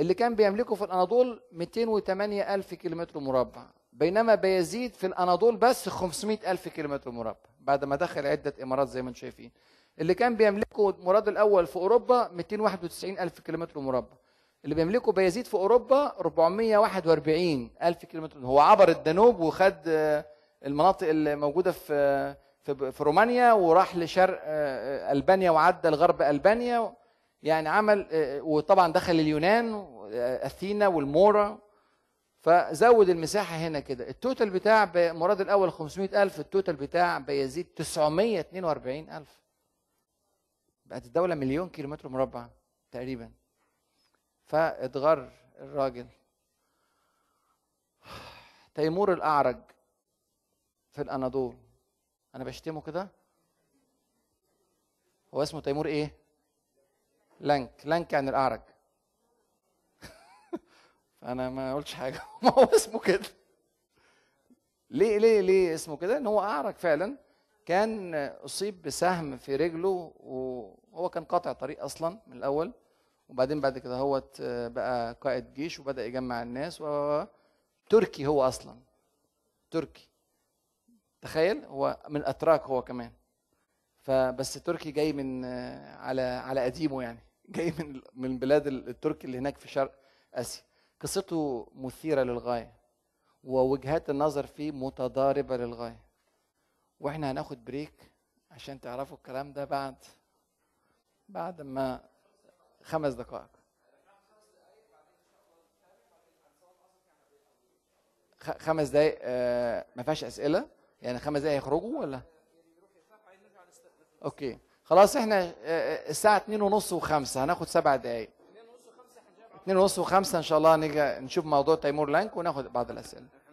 اللي كان بيملكه في الأناضول مئتين وثمانية ألف كيلومتر مربع، بينما بايزيد في الأناضول بس خمسمئة ألف كيلومتر مربع بعد ما دخل عدة إمارات زي ما انتم شايفين. اللي كان بيملكه مراد الأول في أوروبا مئتين وواحد وتسعين ألف كيلومتر مربع، اللي بيملكه بايزيد في أوروبا أربعمئة وواحد وأربعين ألف كيلومتر. هو عبر الدانوب وخد المناطق اللي موجودة في في رومانيا، وراح لشرق ألبانيا وعدى لغرب ألبانيا، يعني عمل، وطبعا دخل اليونان واثينا والمورا، فزود المساحه هنا كده. التوتال بتاع مراد الاول خمسمئة ألف، التوتال بتاع بايزيد تسعمئة واثنين وأربعين ألف. بقت الدوله مليون كيلومتر مربع تقريبا. فاتغر الراجل. تيمور الاعرج في الاناضول، انا بشتمه كده، هو اسمه تيمور ايه؟ لانك، لانك يعني الأعرج. أنا ما قلتش حاجة، ما هو اسمه كده. ليه ليه ليه اسمه كده؟ إن هو أعرج فعلا، كان أصيب بسهم في رجله، وهو كان قاطع طريق أصلا من الأول، وبعدين بعد كده هو بقى قائد جيش وبدأ يجمع الناس. تركي هو أصلا، تركي، تخيل، هو من الأتراك هو كمان، فبس تركي جاي من على على قديمه، يعني جاي من من بلاد التركي اللي هناك في شرق اسيا. قصته مثيره للغايه، ووجهات النظر فيه متضاربه للغايه. واحنا هناخد بريك عشان تعرفوا الكلام ده بعد بعد ما خمس دقائق. خمس دقائق ما فيهاش اسئله، يعني خمس دقائق يخرجوا ولا؟ اوكي خلاص، احنا الساعة اتنين وثلاثين وخمسة هناخد سبع دقايق. اتنين وثلاثين وخمسة ان شاء الله نيجي نشوف موضوع تيمور لانك وناخد بعض الأسئلة.